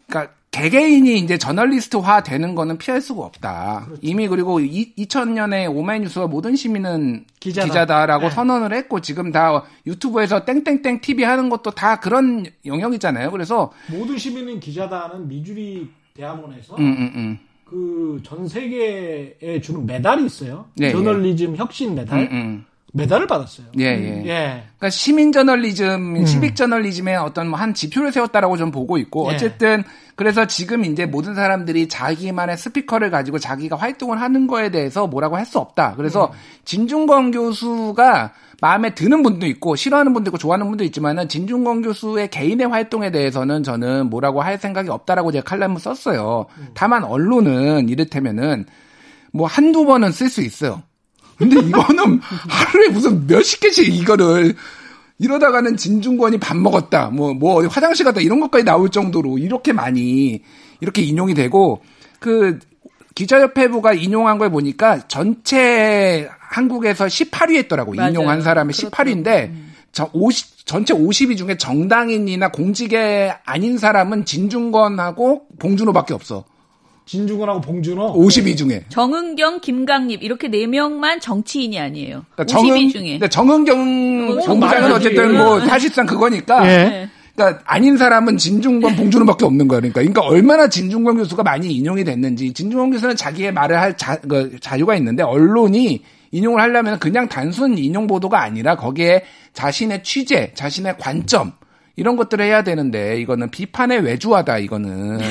그러니까 개개인이 이제 저널리스트화 되는 거는 피할 수가 없다. 그렇죠. 이미 그리고 이, 이천 년에 오마이뉴스가 모든 시민은 기자다. 기자다라고 네. 선언을 했고 지금 다 유튜브에서 땡땡땡 티비 하는 것도 다 그런 영역이잖아요. 그래서 모든 시민은 기자다는 미주리 대학원에서 음, 음, 음. 그 전 세계에 주는 메달이 있어요. 네, 저널리즘 예. 혁신 메달. 음, 음. 메달을 받았어요. 예, 예. 예. 그러니까 시민 저널리즘, 음. 시빅 저널리즘의 어떤 뭐 한 지표를 세웠다라고 좀 보고 있고, 예. 어쨌든 그래서 지금 이제 모든 사람들이 자기만의 스피커를 가지고 자기가 활동을 하는 거에 대해서 뭐라고 할 수 없다. 그래서 음. 진중권 교수가 마음에 드는 분도 있고 싫어하는 분도 있고 좋아하는 분도 있지만은 진중권 교수의 개인의 활동에 대해서는 저는 뭐라고 할 생각이 없다라고 제가 칼럼을 썼어요. 음. 다만 언론은 이를테면은 뭐 한두 번은 쓸 수 있어요. 근데 이거는 하루에 무슨 몇십 개씩 이거를 이러다가는 진중권이 밥 먹었다. 뭐, 뭐 어디 화장실 갔다 이런 것까지 나올 정도로 이렇게 많이 이렇게 인용이 되고 그 기자협회부가 인용한 걸 보니까 전체 한국에서 십팔 위 했더라고. 맞아요. 인용한 사람이 십팔 위인데 음. 오십, 전체 오십 위 중에 정당인이나 공직에 아닌 사람은 진중권하고 봉준호밖에 없어. 진중권하고 봉준호 오십 위 중에 정은경, 김강립 이렇게 네 명만 정치인이 아니에요. 그러니까 정은, 오십 위 중에. 근데 정은경 정부장은 어쨌든 뭐 사실상 그거니까. 예. 그러니까 아닌 사람은 진중권, 봉준호밖에 없는 거야. 그러니까. 그러니까 얼마나 진중권 교수가 많이 인용이 됐는지. 진중권 교수는 자기의 말을 할 자, 그, 자유가 있는데 언론이 인용을 하려면 그냥 단순 인용 보도가 아니라 거기에 자신의 취재, 자신의 관점. 이런 것들을 해야 되는데 이거는 비판의 외주화다 이거는. 네.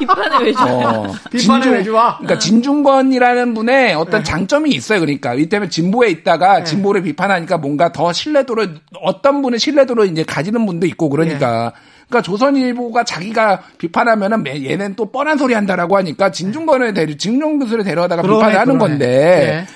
비판의 외주화. 어, 비판의 진중, 외주화. 그러니까 진중권이라는 분의 어떤 네. 장점이 있어요. 그러니까 이 때문에 진보에 있다가 네. 진보를 비판하니까 뭔가 더 신뢰도를 어떤 분의 신뢰도를 이제 가지는 분도 있고 그러니까. 네. 그러니까 조선일보가 자기가 비판하면은 얘는 또 뻔한 소리 한다라고 하니까 진중권을 데려 진중 교수를 데려다가 그러네, 비판을 하는 그러네. 건데. 네.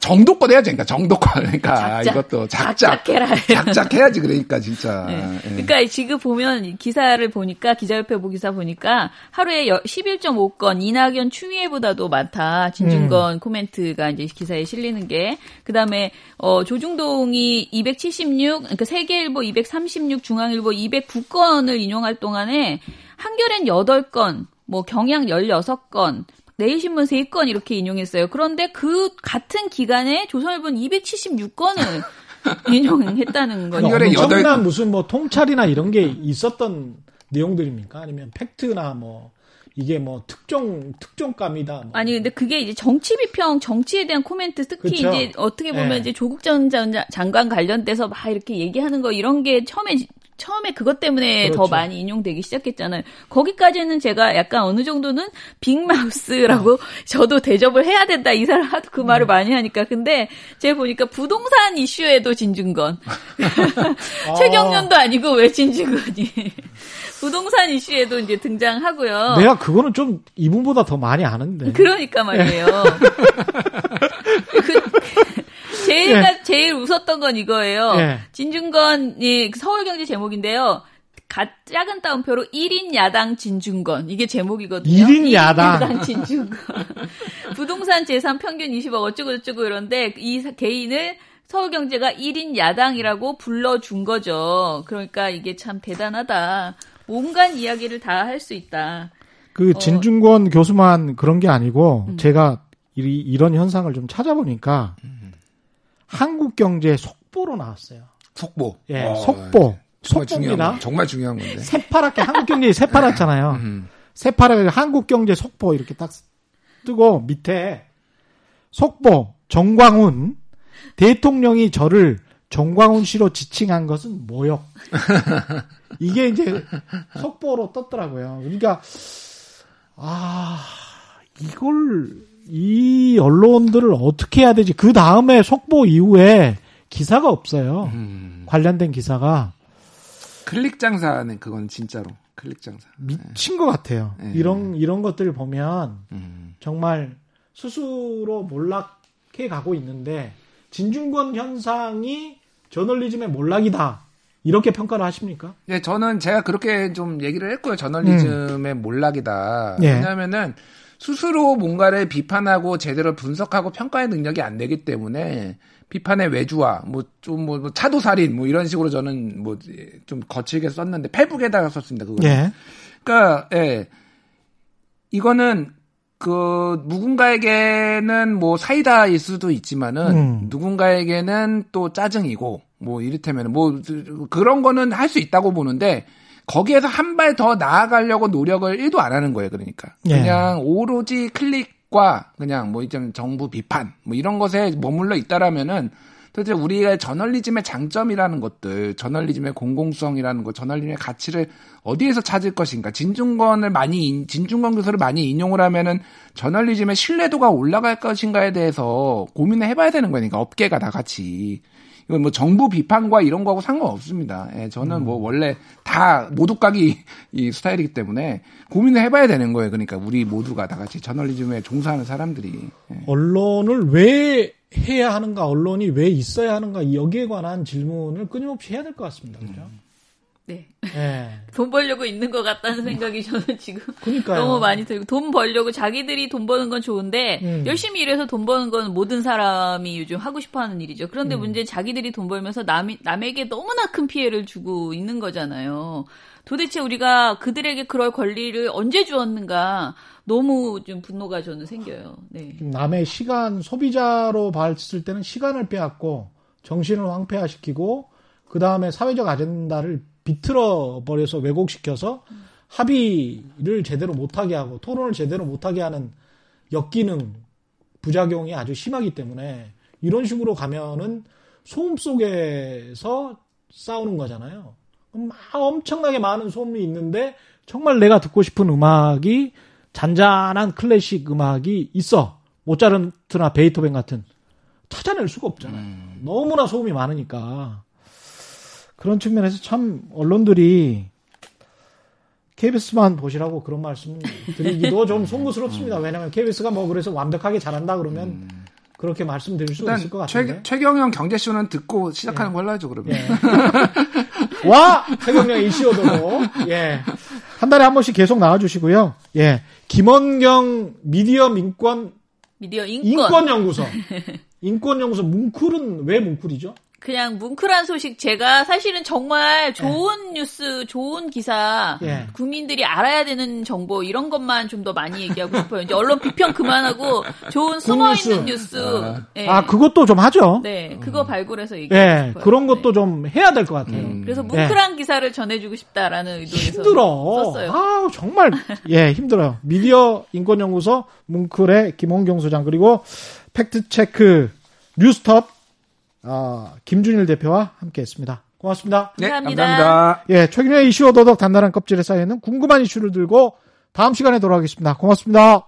정도권 해야지, 그러니까, 정도권. 그러니까, 작작, 이것도 작작. 작작해라. 작작해야지, 그러니까, 진짜. 네. 예. 그러니까, 지금 보면, 기사를 보니까, 기자협회 보기사 보니까, 하루에 십일 점 오 건, 이낙연 추미애보다도 많다. 진중권 음. 코멘트가 이제 기사에 실리는 게. 그 다음에, 어, 조중동이 이백칠십육, 그러니까 세계일보 이백삼십육, 중앙일보 이백구 건을 인용할 동안에, 한겨레는 여덟 건, 뭐, 경향 열여섯 건, 내일신문 세 건 이렇게 인용했어요. 그런데 그 같은 기간에 조선일보는 이백칠십육 건을 인용했다는 거죠. 엄청난 무슨 뭐 통찰이나 이런 게 있었던 내용들입니까? 아니면 팩트나 뭐 이게 뭐 특종 특종감이다. 뭐. 아니 근데 그게 이제 정치 비평, 정치에 대한 코멘트 특히 그쵸? 이제 어떻게 보면 네. 이제 조국 전 장관 관련돼서 막 이렇게 얘기하는 거 이런 게 처음에. 처음에 그것 때문에 그렇죠. 더 많이 인용되기 시작했잖아요. 거기까지는 제가 약간 어느 정도는 빅마우스라고 저도 대접을 해야 된다. 이 사람 하도 그 말을 음. 많이 하니까. 근데 제가 보니까 부동산 이슈에도 진중권. 어. 최경련도 아니고 왜 진중권이. 부동산 이슈에도 이제 등장하고요. 내가 그거는 좀 이분보다 더 많이 아는데. 그러니까 말이에요. 그, 제일, 예. 제일 웃었던 건 이거예요. 예. 진중권이 서울경제 제목인데요. 가, 작은 따옴표로 일 인 야당 진중권. 이게 제목이거든요. 일 인 야당. 일 인 야당 진중권. 부동산 재산 평균 이십억 어쩌고저쩌고 이런데 이 개인을 서울경제가 일 인 야당이라고 불러준 거죠. 그러니까 이게 참 대단하다. 온갖 이야기를 다 할 수 있다. 그 진중권 어. 교수만 그런 게 아니고 음. 제가 이, 이런 현상을 좀 찾아보니까 음. 한국경제 속보로 나왔어요. 속보. 예, 어, 속보. 정말 속보입니다. 중요한, 정말 중요한 건데. 새파랗게 한국경제 새파랗잖아요. 음. 새파랗게 한국경제 속보 이렇게 딱 뜨고 밑에 속보 정광훈 대통령이 저를 정광훈 씨로 지칭한 것은 모욕. 이게 이제 속보로 떴더라고요. 그러니까 아 이걸. 이 언론들을 어떻게 해야 되지? 그 다음에 속보 이후에 기사가 없어요. 음. 관련된 기사가. 클릭 장사는 그건 진짜로 클릭 장사. 미친 네. 것 같아요. 네. 이런 이런 것들을 보면 음. 정말 스스로 몰락해 가고 있는데 진중권 현상이 저널리즘의 몰락이다. 이렇게 평가를 하십니까? 네, 저는 제가 그렇게 좀 얘기를 했고요. 저널리즘의 음. 몰락이다. 네. 왜냐하면은. 스스로 뭔가를 비판하고 제대로 분석하고 평가의 능력이 안 되기 때문에 비판의 외주화, 뭐, 좀, 뭐, 차도살인, 뭐, 이런 식으로 저는 뭐, 좀 거칠게 썼는데, 페북에다가 썼습니다, 그거. 예. 그니까, 예. 이거는, 그, 누군가에게는 뭐, 사이다일 수도 있지만은, 음. 누군가에게는 또 짜증이고, 뭐, 이를테면, 뭐, 그런 거는 할 수 있다고 보는데, 거기에서 한 발 더 나아가려고 노력을 일도 안 하는 거예요, 그러니까. 예. 그냥 오로지 클릭과 그냥 뭐 이제 정부 비판, 뭐 이런 것에 머물러 있다라면은 도대체 우리의 저널리즘의 장점이라는 것들, 저널리즘의 공공성이라는 것, 저널리즘의 가치를 어디에서 찾을 것인가. 진중권을 많이, 진중권 교수를 많이 인용을 하면은 저널리즘의 신뢰도가 올라갈 것인가에 대해서 고민을 해봐야 되는 거니까, 업계가 다 같이. 이건 뭐 정부 비판과 이런 거하고 상관없습니다. 예, 저는 뭐 원래 다 모두각이 이 스타일이기 때문에 고민을 해봐야 되는 거예요. 그러니까 우리 모두가 다 같이 저널리즘에 종사하는 사람들이. 예. 언론을 왜 해야 하는가, 언론이 왜 있어야 하는가, 여기에 관한 질문을 끊임없이 해야 될 것 같습니다. 그렇죠? 음. 네. 네. 돈 벌려고 있는 것 같다는 생각이 저는 지금 그러니까요. 너무 많이 들고, 돈 벌려고 자기들이 돈 버는 건 좋은데 음. 열심히 일해서 돈 버는 건 모든 사람이 요즘 하고 싶어하는 일이죠. 그런데 음. 문제는 자기들이 돈 벌면서 남이, 남에게 너무나 큰 피해를 주고 있는 거잖아요. 도대체 우리가 그들에게 그럴 권리를 언제 주었는가, 너무 좀 분노가 저는 생겨요. 네. 남의 시간, 소비자로 봤을 때는 시간을 빼앗고 정신을 황폐화시키고 그 다음에 사회적 아젠다를 비틀어버려서 왜곡시켜서 음. 합의를 제대로 못하게 하고 토론을 제대로 못하게 하는 역기능, 부작용이 아주 심하기 때문에 이런 식으로 가면은 소음 속에서 싸우는 거잖아요. 막 엄청나게 많은 소음이 있는데 정말 내가 듣고 싶은 음악이, 잔잔한 클래식 음악이 있어. 모차르트나 베이토벤 같은. 찾아낼 수가 없잖아요. 음. 너무나 소음이 많으니까. 그런 측면에서 참 언론들이 케이비에스만 보시라고 그런 말씀을 드리기도 좀 송구스럽습니다. 왜냐하면 케이비에스가 뭐 그래서 완벽하게 잘한다 그러면 음. 그렇게 말씀드릴 수가 있을 것 같은데. 최, 최경영 경제쇼는 듣고 시작하는 예. 걸로 하죠, 그러면. 예. 와! 최경영 이슈어도. 예. 한 달에 한 번씩 계속 나와주시고요. 예. 김언경 미디어 민권. 미디어 인권. 인권연구소. 인권연구소 뭉클은 왜 뭉클이죠? 그냥 뭉클한 소식, 제가 사실은 정말 좋은 예. 뉴스, 좋은 기사, 예. 국민들이 알아야 되는 정보 이런 것만 좀 더 많이 얘기하고 싶어요. 이제 언론 비평 그만하고 좋은 숨어있는 뉴스. 아. 예. 아, 그것도 좀 하죠. 네, 그거 발굴해서 얘기하고 예. 싶어요. 그런 것도 네. 좀 해야 될 것 같아요. 음. 그래서 뭉클한 예. 기사를 전해주고 싶다라는 의도에서 힘들어. 썼어요. 아, 정말 예 힘들어요. 미디어 인권연구소 뭉클의 김언경 소장, 그리고 팩트체크 뉴스톱. 아, 김준일 대표와 함께했습니다. 고맙습니다. 네, 감사합니다. 감사합니다. 예, 최근에 이슈 오도독 단단한 껍질에 쌓여있는 궁금한 이슈를 들고 다음 시간에 돌아오겠습니다. 고맙습니다.